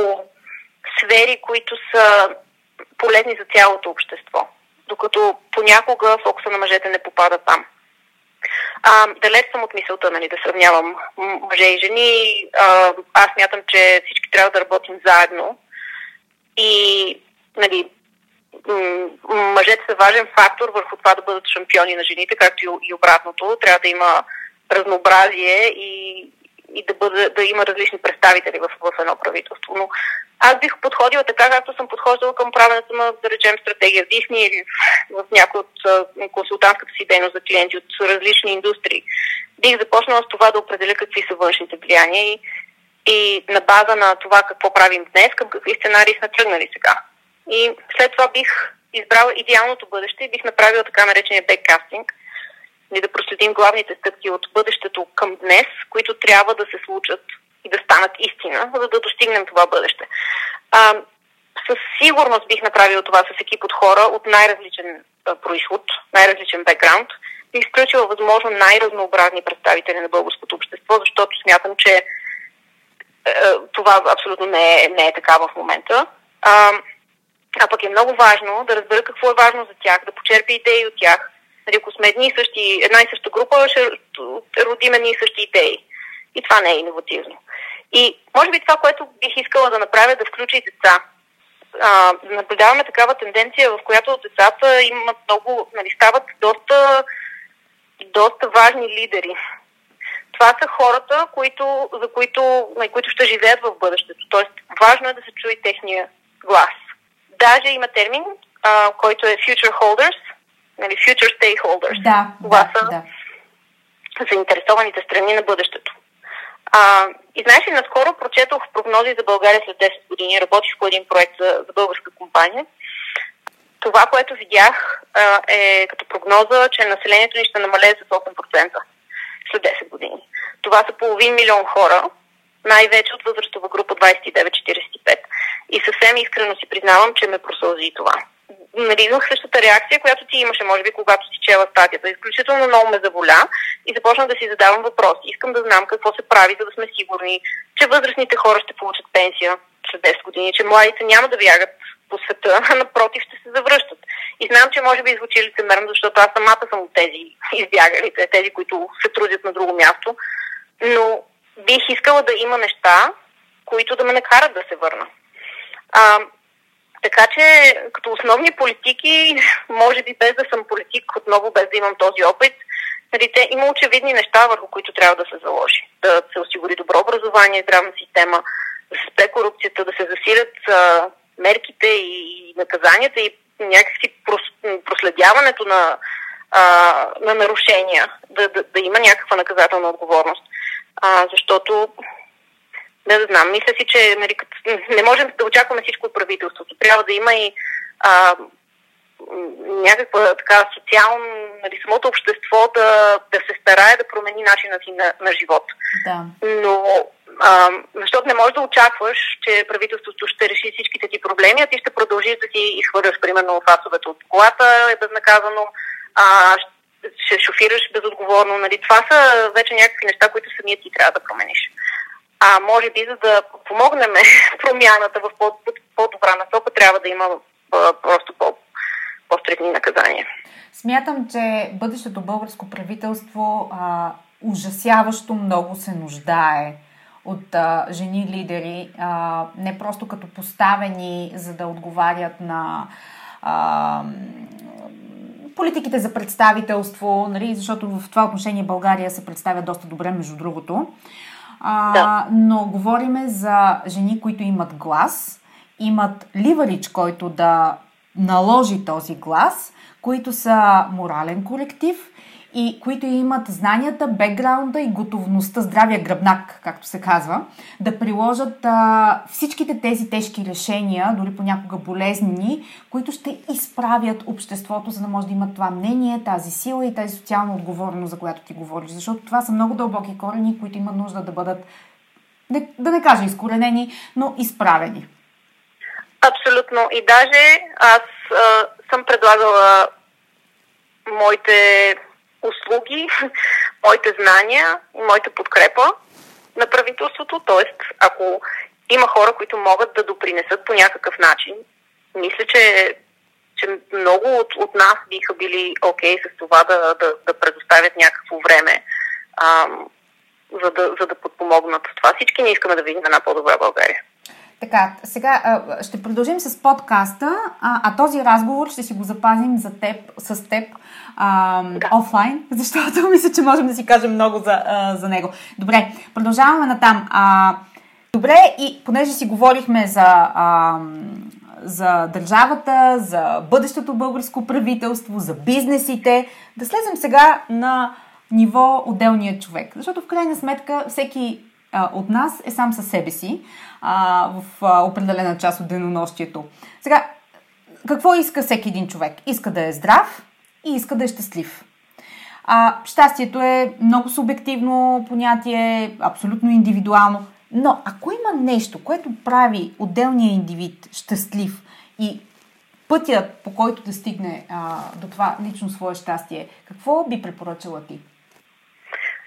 сфери, които са полезни за цялото общество, докато понякога фокуса на мъжете не попада там. А, далеч съм от мисълта, нали, да сравнявам мъже и жени. А, аз мятам, че всички трябва да работим заедно и, нали, мъжете са важен фактор върху това да бъдат шампиони на жените, както и обратното. Трябва да има разнообразие и, и да, бъде, да има различни представители в, в едно правителство. Но аз бих подходила така, както съм подхождала към правенето на, да речем, стратегия в Дисни или в някоя от консултантската си дейност за клиенти от различни индустрии. Бих започнала с това да определя какви са външните влияния и, и на база на това какво правим днес, към какви сценарии сме тръгнали сега. И след това бих избрала идеалното бъдеще и бих направила така наречения беккастинг, да проследим главните стъпки от бъдещето към днес, които трябва да се случат и да станат истина, за да достигнем това бъдеще. А, със сигурност бих направила това с екип от хора от най-различен а, происход, най-различен бекграунд. Бих включила възможно най-разнообразни представители на българското общество, защото смятам, че е, това абсолютно не е, не е така в момента. А, а пък е много важно да разбера какво е важно за тях, да почерпя идеи от тях. Ако сме едни и същи, една и съща група, ще родим едни и същи идеи. И това не е иновативно. И може би това, което бих искала да направя, да включи и деца. А, наблюдаваме такава тенденция, в която децата имат много, нали, стават доста, доста важни лидери. Това са хората, които, за които, на които ще живеят в бъдещето. Тоест, важно е да се чуе техния глас. Даже има термин, а, който е future holders, нали, future stakeholders. Да, това да, са да. заинтересованите страни на бъдещето. А, и знаеш ли, наскоро прочетох прогнози за България след десет години. Работих по един проект за, за българска компания. Това, което видях, а, е като прогноза, че населението ни ще намалее с осем процента след десет години. Това са половин милион хора, най-вече от възрастова група двайсет и девет до четирийсет и пет. И съвсем искрено си признавам, че ме просълзи и това. Нали, имах същата реакция, която ти имаше, може би, когато си чела статията. Изключително много ме заболя и започна да си задавам въпроси. Искам да знам какво се прави, за да сме сигурни, че възрастните хора ще получат пенсия след десет години, че младите няма да бягат по света, а напротив ще се завръщат. И знам, че може би звучи лицемерно, защото аз самата съм от тези избягалите, тези, които се трудят на друго място. Но бих искала да има неща, които да ме накарат да се върна. А, Така че, като основни политики, може би без да съм политик, отново без да имам този опит, нали, те, има очевидни неща, върху които трябва да се заложи. Да се осигури добро образование, здравна система, да се спре корупцията, да се засилят а, мерките и наказанията и някакси прос, проследяването на, а, на нарушения, да, да, да има някаква наказателна отговорност. А, защото... Не да знам. Мисля си, че нали, не можем да очакваме всичко от правителството. Трябва да има и а, някаква така социална, нали, самото общество да, да се старае да промени начина си на, на живот. Да. Но а, защото не можеш да очакваш, че правителството ще реши всичките ти проблеми, а ти ще продължиш да си изхвърляш, примерно, фасовете от колата, е безнаказано, а, ще шофираш безотговорно. Нали. Това са вече някакви неща, които самия ти трябва да промениш. А може би, за да помогнем промяната в по-добра насока, трябва да има просто по-стрикни наказания. Смятам, че бъдещето българско правителство а, ужасяващо много се нуждае от а, жени-лидери, а, не просто като поставени, за да отговарят на... А, политиките за представителство, нали, защото в това отношение България се представя доста добре, между другото. А, да. Но говориме за жени, които имат глас, имат ливарич, който да наложи този глас, които са морален колектив и които имат знанията, бекграунда и готовността, здравия гръбнак, както се казва, да приложат а, всичките тези тежки решения, дори понякога болезнени, които ще изправят обществото, за да може да имат това мнение, тази сила и тази социална отговорност, за която ти говориш. Защото това са много дълбоки корени, които имат нужда да бъдат, да не кажа изкоренени, но изправени. Абсолютно. И даже аз а, съм предлагала моите услуги, моите знания и моята подкрепа на правителството. Тоест, ако има хора, които могат да допринесат по някакъв начин, мисля, че, че много от, от нас биха били окей okay с това да, да, да предоставят някакво време, ам, за, да, за да подпомогнат това. Всички ние искаме да видим една по-добра България. Така, сега ще продължим с подкаста, а, а този разговор ще си го запазим за теб, с теб а, да. офлайн, защото мисля, че можем да си кажем много за, а, за него. Добре, продължаваме натам. А, добре, и понеже си говорихме за, а, за държавата, за бъдещото българско правителство, за бизнесите, да слезем сега на ниво отделния човек, защото в крайна сметка всеки от нас е сам със себе си а, в а, определена част от денонощието. Сега, какво иска всеки един човек? Иска да е здрав и иска да е щастлив. А, щастието е много субективно понятие, абсолютно индивидуално, но ако има нещо, което прави отделния индивид щастлив и пътят, по който да стигне а, до това лично свое щастие, какво би препоръчала ти?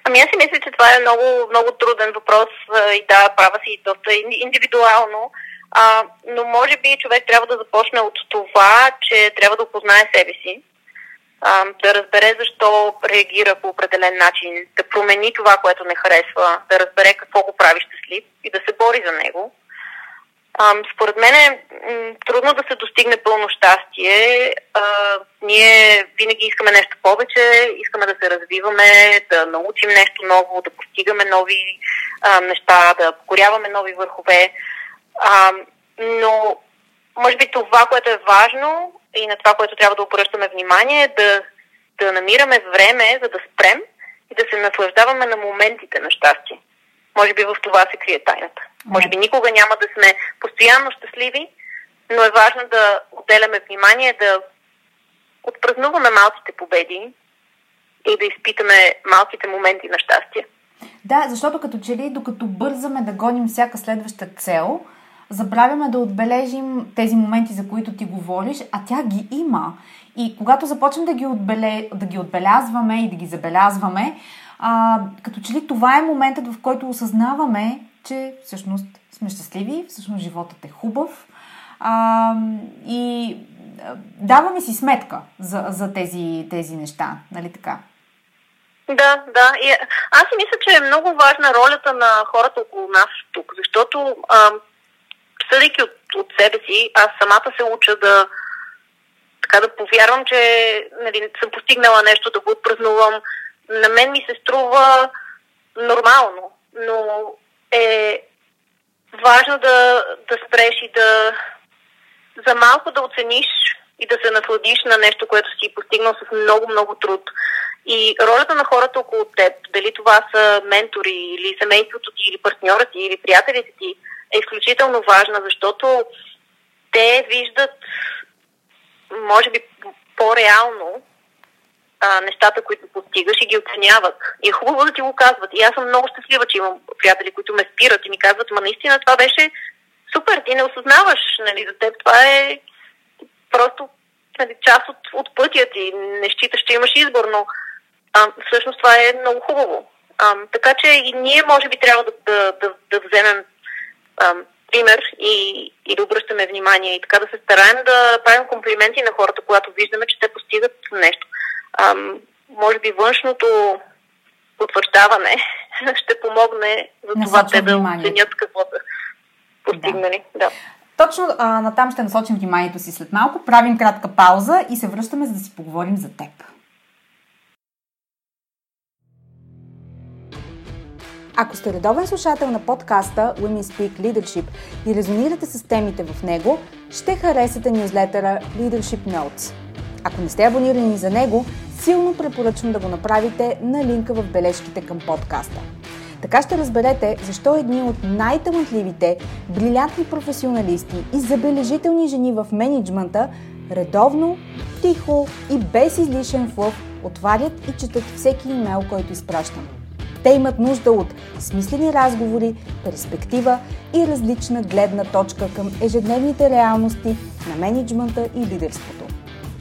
Ами аз си мисля, че това е много, много труден въпрос и да, права си доста индивидуално, а, но може би човек трябва да започне от това, че трябва да опознае себе си, а, да разбере защо реагира по определен начин, да промени това, което не харесва, да разбере какво го прави щастлив и да се бори за него. А, според мен е м- трудно да се достигне пълно щастие. А, ние винаги искаме нещо повече, искаме да се развиваме, да научим нещо ново, да постигаме нови а, неща, да покоряваме нови върхове. А, но може би това, което е важно и на това, което трябва да обръщаме внимание, е да, да намираме време, за да спрем и да се наслаждаваме на моментите на щастие. Може би в това се крие тайната. Може би никога няма да сме постоянно щастливи, но е важно да отделяме внимание, да отпразнуваме малките победи и да изпитаме малките моменти на щастие. Да, защото като че ли, докато бързаме да гоним всяка следваща цел, забравяме да отбележим тези моменти, за които ти говориш, а тя ги има. И когато започнем да ги, отбеле... да ги отбелязваме и да ги забелязваме, а, като че ли това е моментът, в който осъзнаваме, че всъщност сме щастливи, всъщност животът е хубав а, и а, даваме си сметка за, за тези, тези неща, нали така? Да, да. И аз си мисля, че е много важна ролята на хората около нас тук, защото а, съдейки от, от себе си, аз самата се уча да така да повярвам, че нали, съм постигнала нещо, да го отпразнувам. На мен ми се струва нормално, но е важно да, да спреш и да за малко да оцениш и да се насладиш на нещо, което си постигнал с много-много труд. И ролята на хората около теб, дали това са ментори или семейството ти, или партньора ти, или приятелите ти, е изключително важна, защото те виждат може би по-реално нещата, които постигаш и ги оценяват. И е хубаво да ти го казват. И аз съм много щастлива, че имам приятели, които ме спират и ми казват, ама наистина това беше супер, ти не осъзнаваш, нали, за теб това е просто нали, част от, от пътя ти. Не считаш, че имаш избор, но а, всъщност това е много хубаво. А, така че и ние може би трябва да, да, да, да вземем а, пример и, и да обръщаме внимание и така да се стараем да правим комплименти на хората, когато виждаме, че те постигат нещо. Ам, може би външното потвърждаване ще помогне за насочим това те да оценят какво са постигнали. Да. Да. Точно а, натам ще насочим вниманието си след малко. Правим кратка пауза и се връщаме, за да си поговорим за теб. Ако сте редовен слушател на подкаста Women Speak Leadership и резонирате с темите в него, ще харесате нюзлетъра Leadership Notes. Ако не сте абонирани за него, силно препоръчвам да го направите на линка в бележките към подкаста. Така ще разберете защо едни от най-талантливите, брилянтни професионалисти и забележителни жени в мениджмънта редовно, тихо и без излишен флъв отварят и четат всеки имейл, който изпращам. Те имат нужда от смислени разговори, перспектива и различна гледна точка към ежедневните реалности на мениджмънта и лидерството.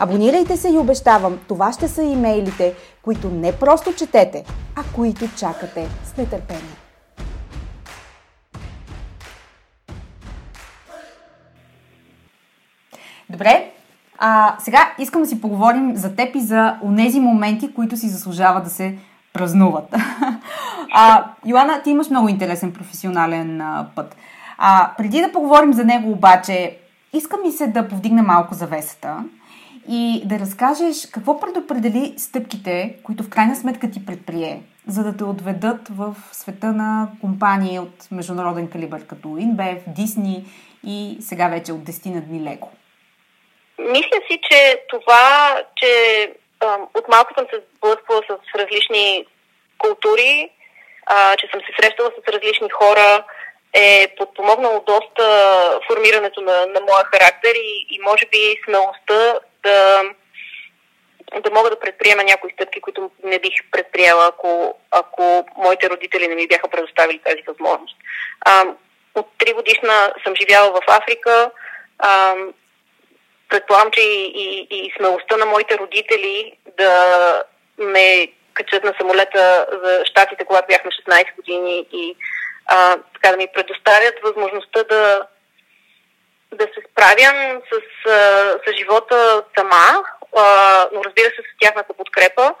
Абонирайте се и обещавам, това ще са имейлите, които не просто четете, а които чакате с нетърпение. Добре, а, сега искам да си поговорим за теб и за онези моменти, които си заслужават да се празнуват. А, Йоана, ти имаш много интересен професионален а, път. А, преди да поговорим за него обаче, иска ми се да повдигна малко завесата и да разкажеш какво предопредели стъпките, които в крайна сметка ти предприе, за да те отведат в света на компании от международен калибър, като InBev, Disney и сега вече от десетина дни Lego. Мисля си, че това, че а, от малко съм се сблъсквала с различни култури, а, че съм се срещала с различни хора, е подпомогнало доста формирането на, на моя характер и, и може би смелостта да, да мога да предприема някои стъпки, които не бих предприела, ако, ако моите родители не ми бяха предоставили тази възможност. А, от три годишна съм живяла в Африка. а, Предполагам, че и, и, и смелостта на моите родители да ме качат на самолета за щатите, когато бях на шестнайсет години и а, така да ми предоставят възможността да, да се справям с, а, с живота сама, а, но разбира се с тяхната подкрепа,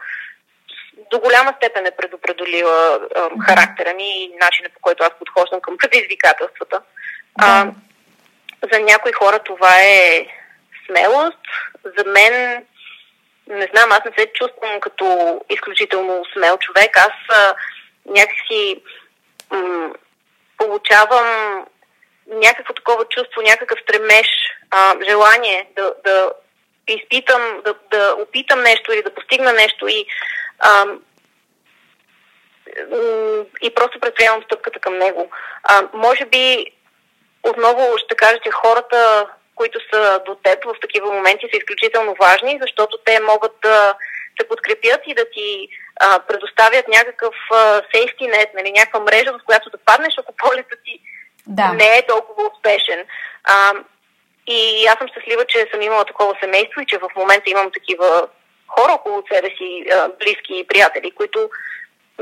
до голяма степен е предопределила а, характера ми и начина, по който аз подхождам към предизвикателствата. А, за някои хора това е смелост. За мен, не знам, аз не се чувствам като изключително смел човек. Аз а, някакси м- получавам някакво такова чувство, някакъв стремеж, а, желание да, да изпитам, да, да опитам нещо или да постигна нещо и, а, и просто предприемам стъпката към него. А, може би отново ще кажа, че хората, които са до теб в такива моменти, са изключително важни, защото те могат да те подкрепят и да ти а, предоставят някакъв safety net, нали, някаква мрежа, в която да паднеш, ако полетът ти да. не е толкова успешен. А, и аз съм щастлива, че съм имала такова семейство и че в момента имам такива хора около себе си, а, близки и приятели, които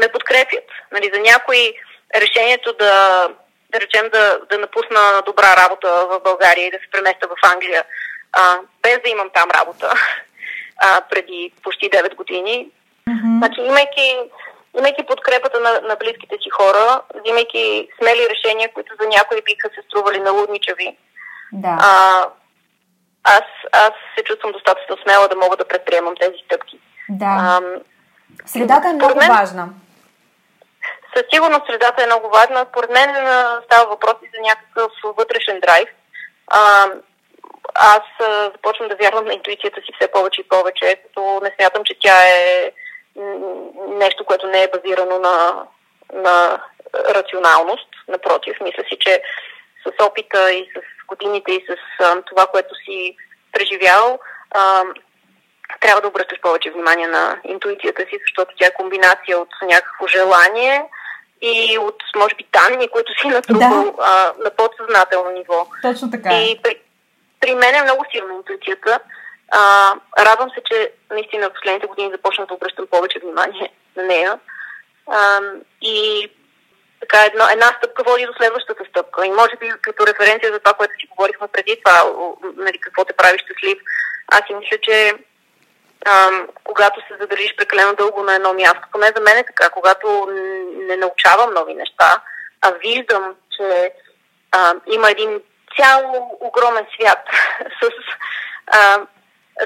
ме подкрепят. Нали, за някои решението да... да речем да, да напусна добра работа в България и да се преместя в Англия, а, без да имам там работа а, преди почти девет години. Mm-hmm. Значи, имайки, имайки подкрепата на, на близките си хора, имайки смели решения, които за някои биха се стрували налудничави, да. а, аз, аз се чувствам достатъчно смела да мога да предприемам тези стъпки. Да. А, средата е много важна. Със сигурност средата е много важна. Според мен става въпрос и за някакъв вътрешен драйв. А, аз започвам да вярвам на интуицията си все повече и повече, като не смятам, че тя е нещо, което не е базирано на, на рационалност. Напротив, мисля си, че с опита и с годините и с това, което си преживял, а, трябва да обръщаш повече внимание на интуицията си, защото тя е комбинация от някакво желание и от, може би, данни, които си натрупал да. а, на подсъзнателно ниво. Точно така. И при, при мен е много силна интуицията. А, радвам се, че наистина в последните години започна да обръщам повече внимание на нея. А, и така, една, една стъпка води до следващата стъпка. И може би като референция за това, което си говорихме преди това, нали, какво те прави щастлив, аз си мисля, че Uh, когато се задържиш прекалено дълго на едно място. Поне за мен е така. Когато не научавам нови неща, а виждам, че uh, има един цяло огромен свят с, uh,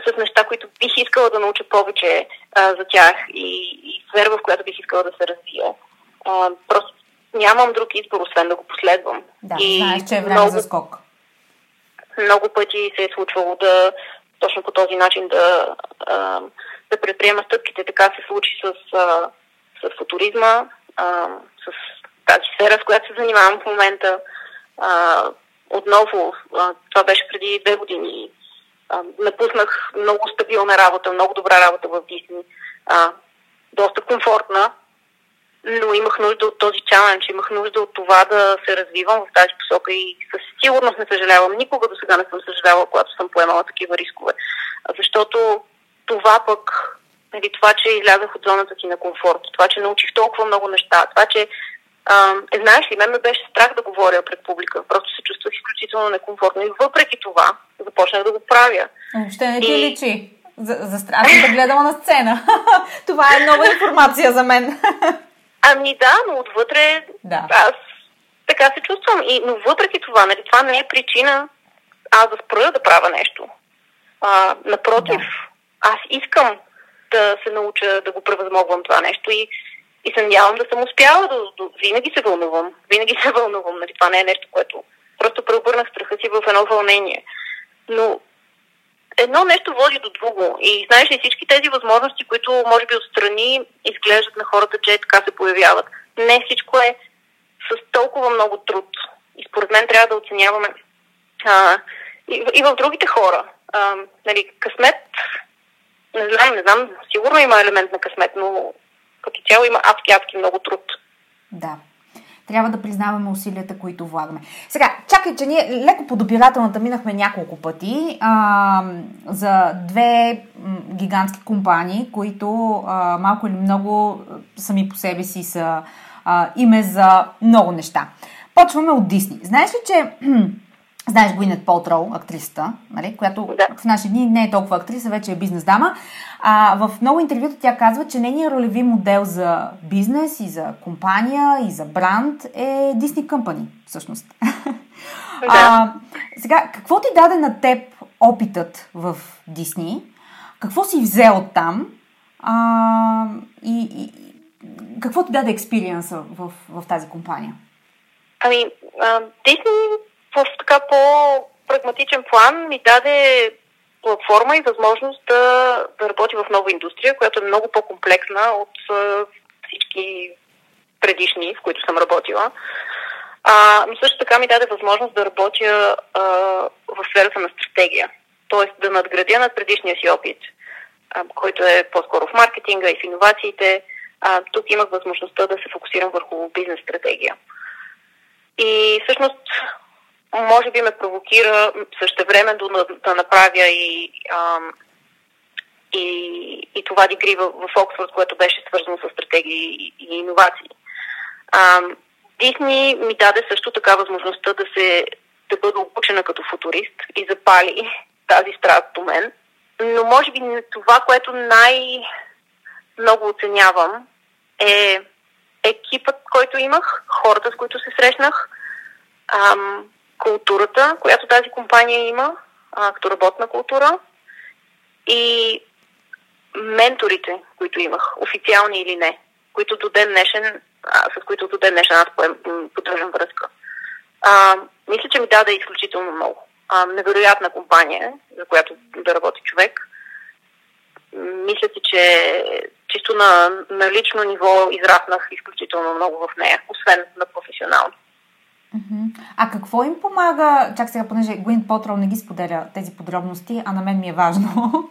с неща, които бих искала да науча повече uh, за тях и, и сфера, в която бих искала да се развия. Uh, просто нямам друг избор, освен да го последвам. Да, и знаеш, че е време много, за скок. Много пъти се е случвало да точно по този начин да, а, да предприема стъпките. Така се случи с, а, с футуризма, а, с тази сфера, с която се занимавам в момента. А, отново, а, това беше преди две години. А, напуснах много стабилна работа, много добра работа в Дисни, а, доста комфортна, но имах нужда от този чалендж, имах нужда от това да се развивам в тази посока и със сигурност не съжалявам. Никога до сега не съм съжалявала, когато съм поемала такива рискове. Защото това пък, нали, това, че излязах от зоната си на комфорт, това, че научих толкова много неща, това, че а, е, знаеш ли, мен ме беше страх да говоря пред публика. Просто се чувствах изключително некомфортно и въпреки това започнах да го правя. Въобще не ти и... личи. За, за страх съм да гледала на сцена. Това е нова информация за мен. Ами да, но отвътре да. Аз така се чувствам. И, но въпреки това, нали, това не е причина аз да спра да правя нещо. А, напротив, да. Аз искам да се науча да го превъзмогвам това нещо и, и се надявам да съм успяла. Да, да, винаги се вълнувам. Винаги се вълнувам. Нали, това не е нещо, което... Просто преобърнах страха си в едно вълнение. Но едно нещо води до друго. И знаеш ли, всички тези възможности, които може би отстрани изглеждат на хората, че така се появяват. Не всичко е с толкова много труд. И според мен трябва да оценяваме а, и, и в другите хора. А, нали, късмет, не знам, не знам, сигурно има елемент на късмет, но като цяло има адски, адски много труд. Да. Трябва да признаваме усилията, които влагаме. Сега, чакай, че ние леко по допирателната минахме няколко пъти а, за две гигантски компании, които а, малко или много сами по себе си са а, име за много неща. Почваме от Дисни. Знаеш ли, че... Знаеш Гуинет Палтроу, актрисата, нали, която да. В наши дни не е толкова актриса, вече е бизнес дама. А, в много интервюта тя казва, че нейният ролеви модел за бизнес и за компания и за бранд е Disney Company, всъщност. Да. А, сега, какво ти даде на теб опитът в Disney? Какво си взел от там? А, и, и какво ти даде експириенса в, в тази компания? Ами, Disney... в така по-прагматичен план ми даде платформа и възможност да, да работи в нова индустрия, която е много по-комплексна от е, всички предишни, в които съм работила. А, но също така ми даде възможност да работя а, в сферата на стратегия. Тоест да надградя над предишния си опит, а, който е по-скоро в маркетинга и в иновациите. А, тук имах възможността да се фокусирам върху бизнес-стратегия. И всъщност може би ме провокира същевременно да, да направя и, а, и, и това дигри в, в Оксфорд, което беше свързано с стратегии и иновации. Дисни ми даде също така възможността да, се, да бъда обучена като футурист и запали тази страст до мен. Но може би това, което най-много оценявам, е екипът, който имах, хората, с които се срещнах, а, културата, която тази компания има, а, като работна култура, и менторите, които имах, официални или не, които до ден днешен, а, с които до ден днешен аз поддържам връзка. А, мисля, че ми даде изключително много. А, невероятна компания, за която да работи човек. Мисля си, че чисто на, на лично ниво израснах изключително много в нея, освен на професионално. А какво им помага? Чак сега, понеже Гуин Потрол не ги споделя тези подробности, а на мен ми е важно.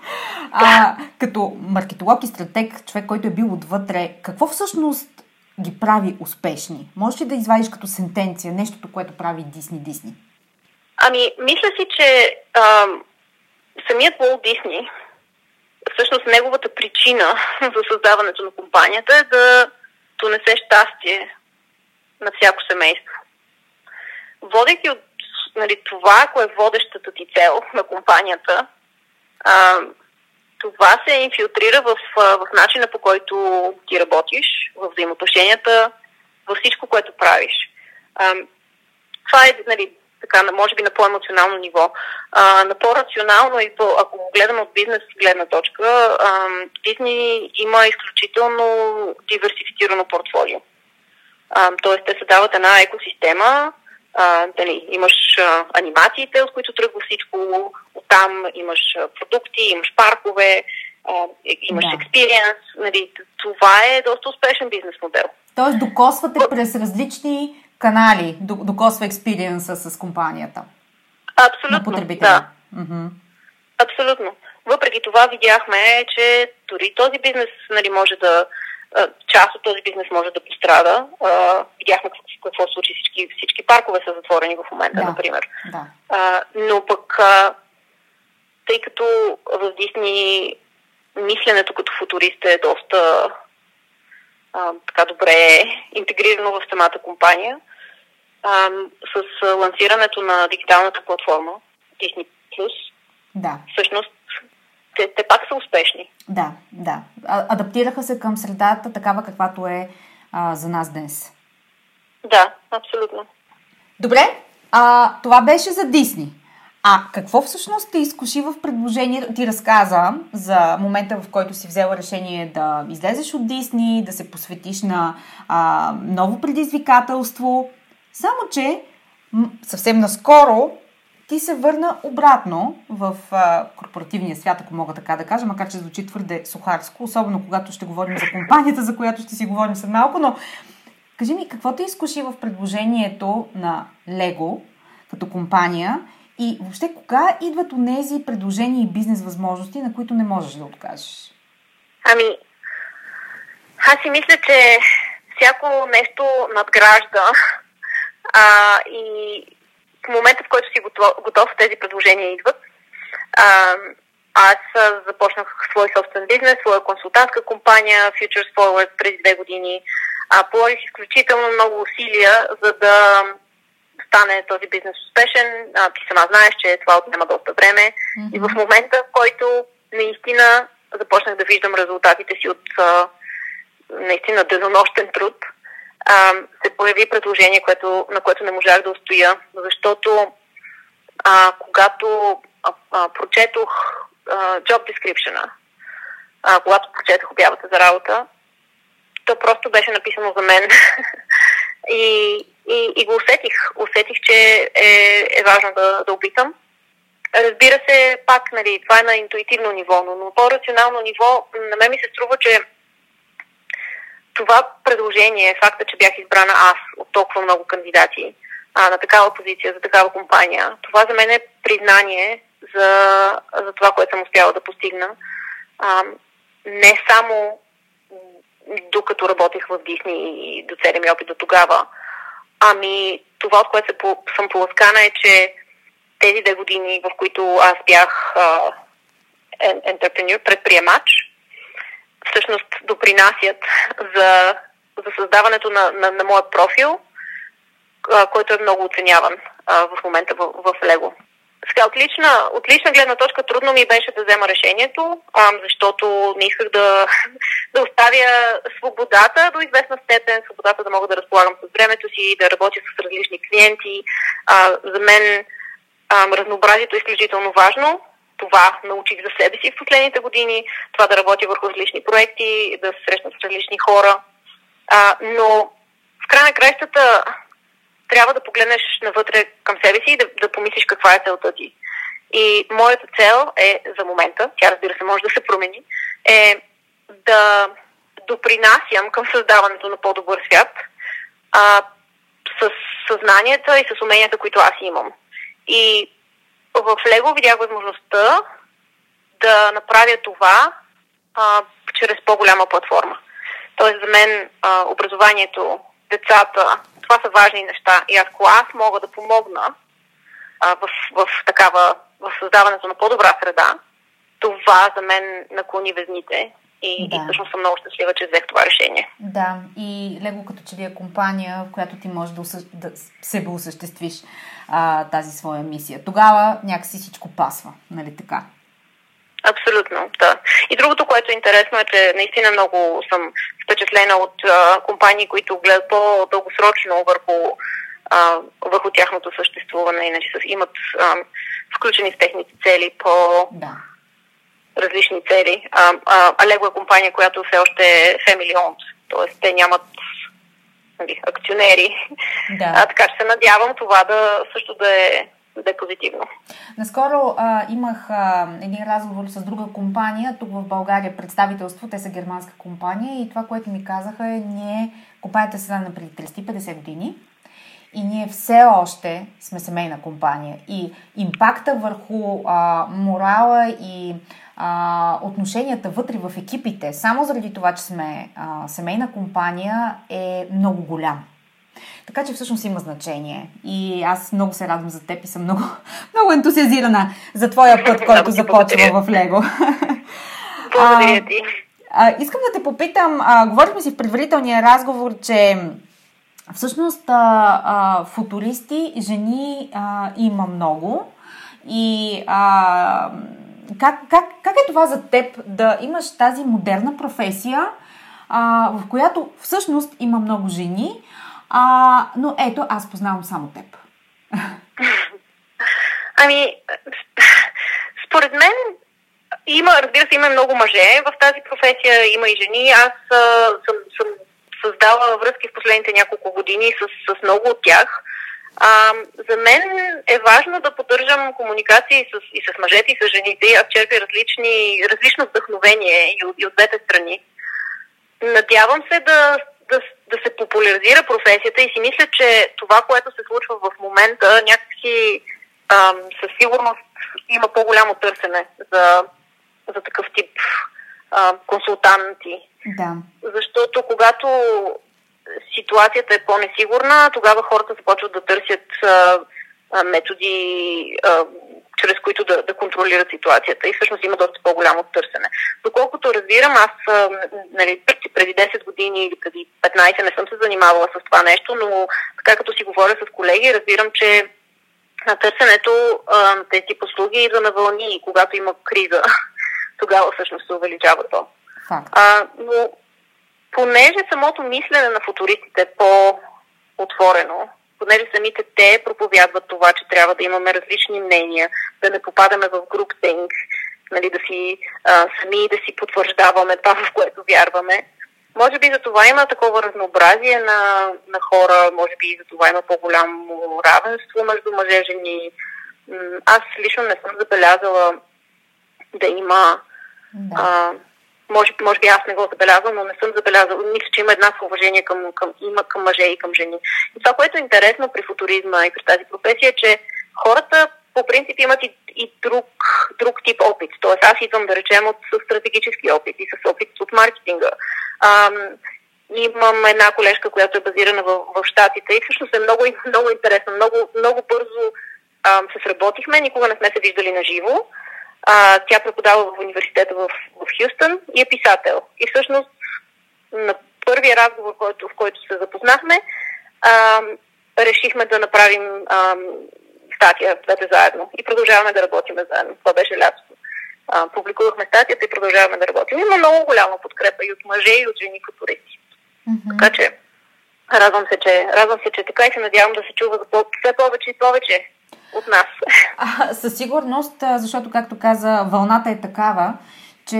А, като маркетолог и стратег, човек, който е бил отвътре, какво всъщност ги прави успешни? Можеш ли да извадиш като сентенция нещото, което прави Дисни Дисни? Ами, мисля си, че а, самият Walt Дисни, всъщност неговата причина за създаването на компанията е да донесе щастие на всяко семейство. Водейки от, нали, това, кое е водещата ти цел на компанията, а, това се инфилтрира в, в начина, по който ти работиш, в взаимоотношенията, във всичко, което правиш. А, това е, нали, така, може би на по-емоционално ниво. А, на по-рационално и по, ако го гледам от бизнес гледна точка, а, Disney има изключително диверсифицирано портфолио. А, тоест, те създават една екосистема. А, дали, имаш а, анимациите, от които тръгва всичко, оттам имаш а, продукти, имаш паркове, о, имаш да. Експириенс. Нали, това е доста успешен бизнес модел. Тоест докосвате But... през различни канали, докосва експириенса с компанията. Абсолютно, да. Mm-hmm. Абсолютно. Въпреки това видяхме, че дори този бизнес, нали, може да, част от този бизнес може да пострада. Видяхме какво случи, всички, всички паркове са затворени в момента, да, например. Да. Но пък, тъй като в Дисни мисленето като футурист е доста така добре интегрирано в самата компания, с лансирането на дигиталната платформа Disney Plus, да, всъщност те, те пак са успешни. Да, да. Адаптираха се към средата такава, каквато е а, за нас днес. Да, абсолютно. Добре, а, това беше за Disney. А какво всъщност те изкуши в предложение? Ти разказа за момента, в който си взела решение да излезеш от Disney, да се посветиш на а, ново предизвикателство. Само че съвсем наскоро ти се върна обратно в а, корпоративния свят, ако мога така да кажа, макар че звучи твърде сухарско, особено когато ще говорим за компанията, за която ще си говорим след малко, но кажи ми, какво те изкуши в предложението на Lego като компания и въобще кога идват онези предложения и бизнес възможности, на които не можеш да откажеш? Ами, аз си мисля, че всяко нещо надгражда. А, и в момента, в който си готов, готов тези предложения идват, а, аз започнах свой собствен бизнес, своя консултантска компания Futures Forward преди две години. А, положих изключително много усилия, за да стане този бизнес успешен. А, ти сама знаеш, че това отнема доста време. Mm-hmm. И в момента, в който наистина започнах да виждам резултатите си от а, наистина денонощен труд, се появи предложение, което, на което не можах да устоя, защото а, когато а, а, прочетох а, job description-а, а, когато прочетох обявата за работа, то просто беше написано за мен и, и, и го усетих. Усетих, че е, е важно да, да опитам. Разбира се, пак, нали, това е на интуитивно ниво, но на по-рационално ниво на мен ми се струва, че това предложение, факта, че бях избрана аз от толкова много кандидати а, на такава позиция, за такава компания, това за мен е признание за, за това, което съм успяла да постигна. А, не само докато работих в Дисни и до целия ми опит до тогава, ами това, от което съм поласкана, е, че тези две години, в които аз бях а, entrepreneur, предприемач, всъщност допринасят за, за създаването на, на, на моят профил, а, който е много оценяван а, в момента в, в Лего. Сега, от лична, от лична гледна точка трудно ми беше да взема решението, а, защото не исках да, да оставя свободата до известна степен, свободата да мога да разполагам с времето си, да работя с различни клиенти. А, за мен а, разнообразието е изключително важно. Това научих за себе си в последните години, това да работя върху различни проекти, да се срещна с различни хора. А, но в края на краищата трябва да погледнеш навътре към себе си и да, да помислиш каква е целта ти. И моята цел е за момента, тя разбира се може да се промени, е да допринасям към създаването на по-добър свят а, с съзнанията и с уменията, които аз имам. И в Лего видях възможността да направя това а, чрез по-голяма платформа. Тоест за мен а, образованието, децата, това са важни неща. И ако аз мога да помогна а, в, в, такава, в създаването на по-добра среда, това за мен наклони везните. И, да. и всъщност съм много щастлива, че взех това решение. Да, и Лего като че ви е компания, в която ти можеш да, усъ... да себе осъществиш а, тази своя мисия. Тогава някакси всичко пасва, нали така? Абсолютно, да. И другото, което е интересно е, че наистина много съм впечатлена от а, компании, които гледат по-дългосрочно върху, а, върху тяхното съществуване, иначе имат а, включени в техните цели по... Да. Различни цели. А, а, а Лего е компания, която все още е family owned, т.е. те нямат, нали, акционери. Да. А, така че се надявам това да също да е да позитивно. Наскоро а, имах а, един разговор с друга компания, тук в България представителство, те са германска компания и това, което ми казаха е, ние компанията се създаде преди триста и петдесет години и ние все още сме семейна компания и импакта върху а, морала и а, отношенията вътре в екипите, само заради това, че сме а, семейна компания е много голям. Така че всъщност има значение и аз много се радвам за теб и съм много, много ентусиазирана за твоя път, който започва в Лего. Благодаря ти. А, искам да те попитам, а, говорихме си в предварителния разговор, че всъщност а, а, футуристи, жени а, има много и а, как, как, как е това за теб да имаш тази модерна професия, а, в която всъщност има много жени, А, но ето, аз познавам само теб. Ами, според мен, има, разбира се, има много мъже. В тази професия има и жени. Аз а, съм, съм създала връзки в последните няколко години с, с много от тях. А, за мен е важно да поддържам комуникации с, и с мъжете, и с жените. Аз черпя различни, различно вдъхновение и от, и от двете страни. Надявам се да Да, да се популяризира професията и си мисля, че това, което се случва в момента, някакси ам, със сигурност има по-голямо търсене за, за такъв тип ам, консултанти. Да. Защото когато ситуацията е по-несигурна, тогава хората започват да търсят а, а, методи, а, чрез които да, да контролират ситуацията и всъщност има доста по-голямо търсене. Доколкото разбирам, аз нали, преди десет години или преди петнайсет не съм се занимавала с това нещо, но така като си говоря с колеги, разбирам, че на търсенето на тези тип услуги идва на вълни и когато има криза, тогава всъщност се увеличава то. А, но понеже самото мислене на футуристите е по-отворено, понеже самите те проповядват това, че трябва да имаме различни мнения, да не попадаме в груптинг, нали, да си а, сами да си потвърждаваме това, в което вярваме. Може би за това има такова разнообразие на, на хора, може би за това има по-голямо равенство между мъже и жени. Аз лично не съм забелязала да има... Да. А, може, може би аз не го забелязвам, но не съм забелязала. Мисля, че има еднакво уважение към, към, има към мъже и към жени. И това, което е интересно при футуризма и при тази професия, е, че хората по принцип имат и, и друг, друг тип опит. Тоест аз идвам, да речем, от стратегически опит и с опит от маркетинга. Ам, имам една колежка, която е базирана в, в Щатите и всъщност е много, много интересно. Много, много бързо ам, се сработихме, никога не сме се виждали на живо. А, тя преподава в университета в, в Хюстън и е писател. И всъщност на първия разговор, който, в който се запознахме, а, решихме да направим а, статия двете заедно. И продължаваме да работим заедно. Това беше лятото. А, публикувахме статията и продължаваме да работим. Има много голяма подкрепа и от мъже, и от жени футуристи. Mm-hmm. Така че радвам се, че радвам се, че така и се надявам да се чува за все повече и повече от нас. А, със сигурност, защото, както каза, вълната е такава, че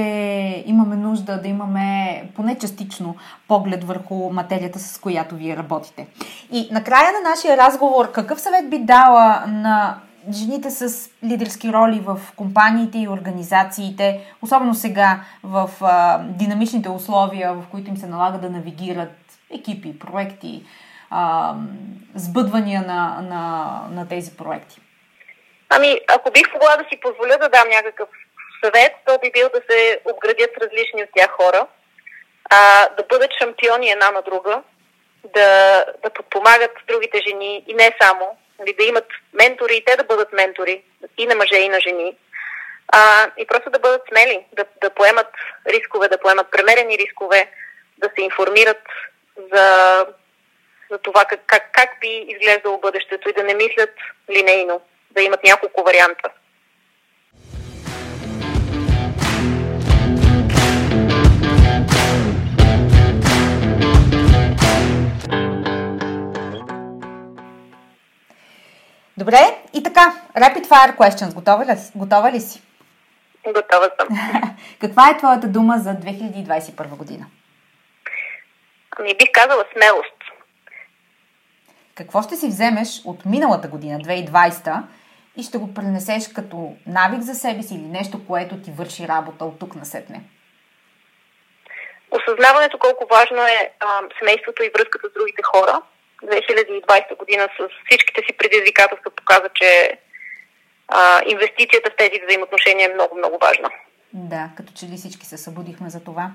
имаме нужда да имаме поне частично поглед върху материята, с която вие работите. И накрая на нашия разговор, какъв съвет би дала на жените с лидерски роли в компаниите и организациите, особено сега в а, динамичните условия, в които им се налага да навигират екипи, проекти, а, сбъдвания на, на, на тези проекти? Ами, ако бих могла да си позволя да дам някакъв съвет, то би бил да се обградят различни от тях хора, а, да бъдат шампиони една на друга, да, да подпомагат другите жени и не само, да имат ментори и те да бъдат ментори и на мъже, и на жени. А, и просто да бъдат смели, да, да поемат рискове, да поемат премерени рискове, да се информират за, за това как, как, как би изглеждало бъдещето и да не мислят линейно, да имат няколко варианта. Добре, и така, Rapid Fire Questions. Готова ли, готова ли си? Готова съм. Каква е твоята дума за две хиляди двайсет и първа година? Ами бих казала смелост. Какво ще си вземеш от миналата година, двайсета, и ще го пренесеш като навик за себе си или нещо, което ти върши работа от тук насетне? Осъзнаването колко важно е а, семейството и връзката с другите хора. две хиляди и двадесета година с всичките си предизвикателства показа, че а, инвестицията в тези взаимоотношения е много-много важна. Да, като че ли всички се събудихме за това.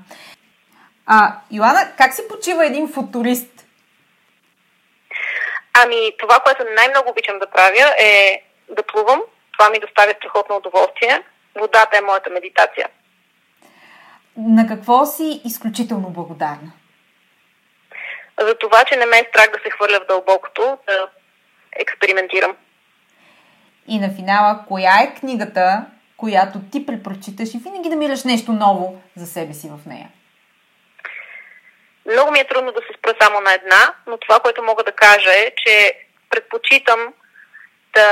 А, Йоана, как си почива един футурист? Ами, това, което най-много обичам да правя е да плувам. Това ми доставя страхотно удоволствие. Водата е моята медитация. На какво си изключително благодарна? За това, че не ме е страх да се хвърля в дълбокото, да експериментирам. И на финала, коя е книгата, която ти препрочиташ и винаги намираш нещо ново за себе си в нея? Много ми е трудно да се спра само на една, но това, което мога да кажа е, че предпочитам да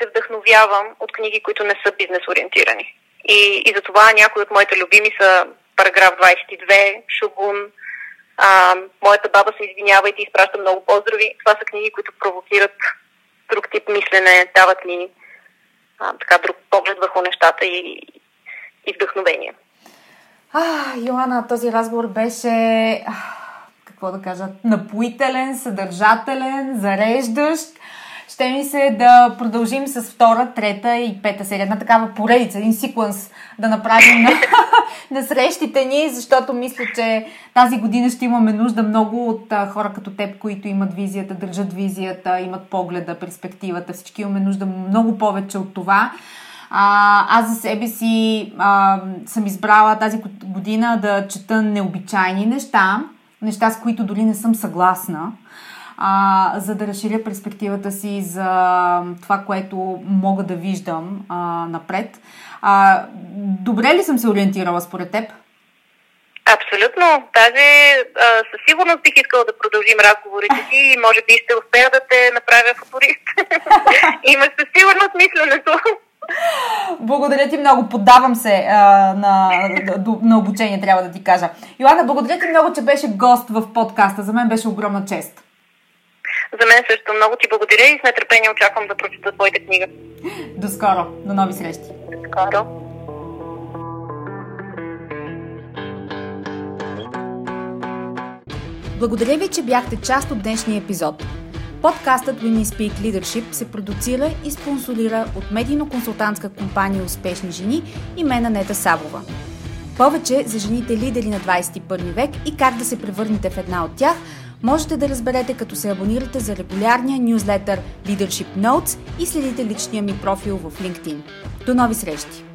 се вдъхновявам от книги, които не са бизнес-ориентирани. И, и затова някои от моите любими са Параграф двадесет и две, Шогун, а, Моята баба се извинява и ти изпраща много поздрави. Това са книги, които провокират друг тип мислене, дават ни а, така друг поглед върху нещата и, и вдъхновение. А, Йоана, този разговор беше, а, какво да кажа, напоителен, съдържателен, зареждащ. Ще ми се да продължим с втора, трета и пета серия. Една такава поредица, един сиквенс да направим на, на срещите ни, защото мисля, че тази година ще имаме нужда много от а, хора като теб, които имат визията, държат визията, имат погледа, перспективата. Всички имаме нужда много повече от това. А, аз за себе си а, съм избрала тази година да чета необичайни неща, неща с които дори не съм съгласна, а, за да разширя перспективата си за това, което мога да виждам а, напред. А, добре ли съм се ориентирала според теб? Абсолютно. Тази а, със сигурност бих искала да продължим разговорите си и може би ще успея да те направя футурист. Има със сигурност мисленето. Благодаря ти много, поддавам се а, на, на обучение, трябва да ти кажа. Йоана, благодаря ти много, че беше гост в подкаста. За мен беше огромна чест. За мен също. Много ти благодаря и с нетърпение очаквам да прочета твоята книга. До скоро. До нови срещи. До скоро. Благодаря ви, че бяхте част от днешния епизод. Подкастът Women Speak Leadership се продуцира и спонсорира от медийно-консултантска компания Успешни жени и мен Анета Сабова. Повече за жените лидери на двадесет и първи век и как да се превърнете в една от тях, можете да разберете като се абонирате за регулярния нюзлетър Leadership Notes и следите личния ми профил в LinkedIn. До нови срещи!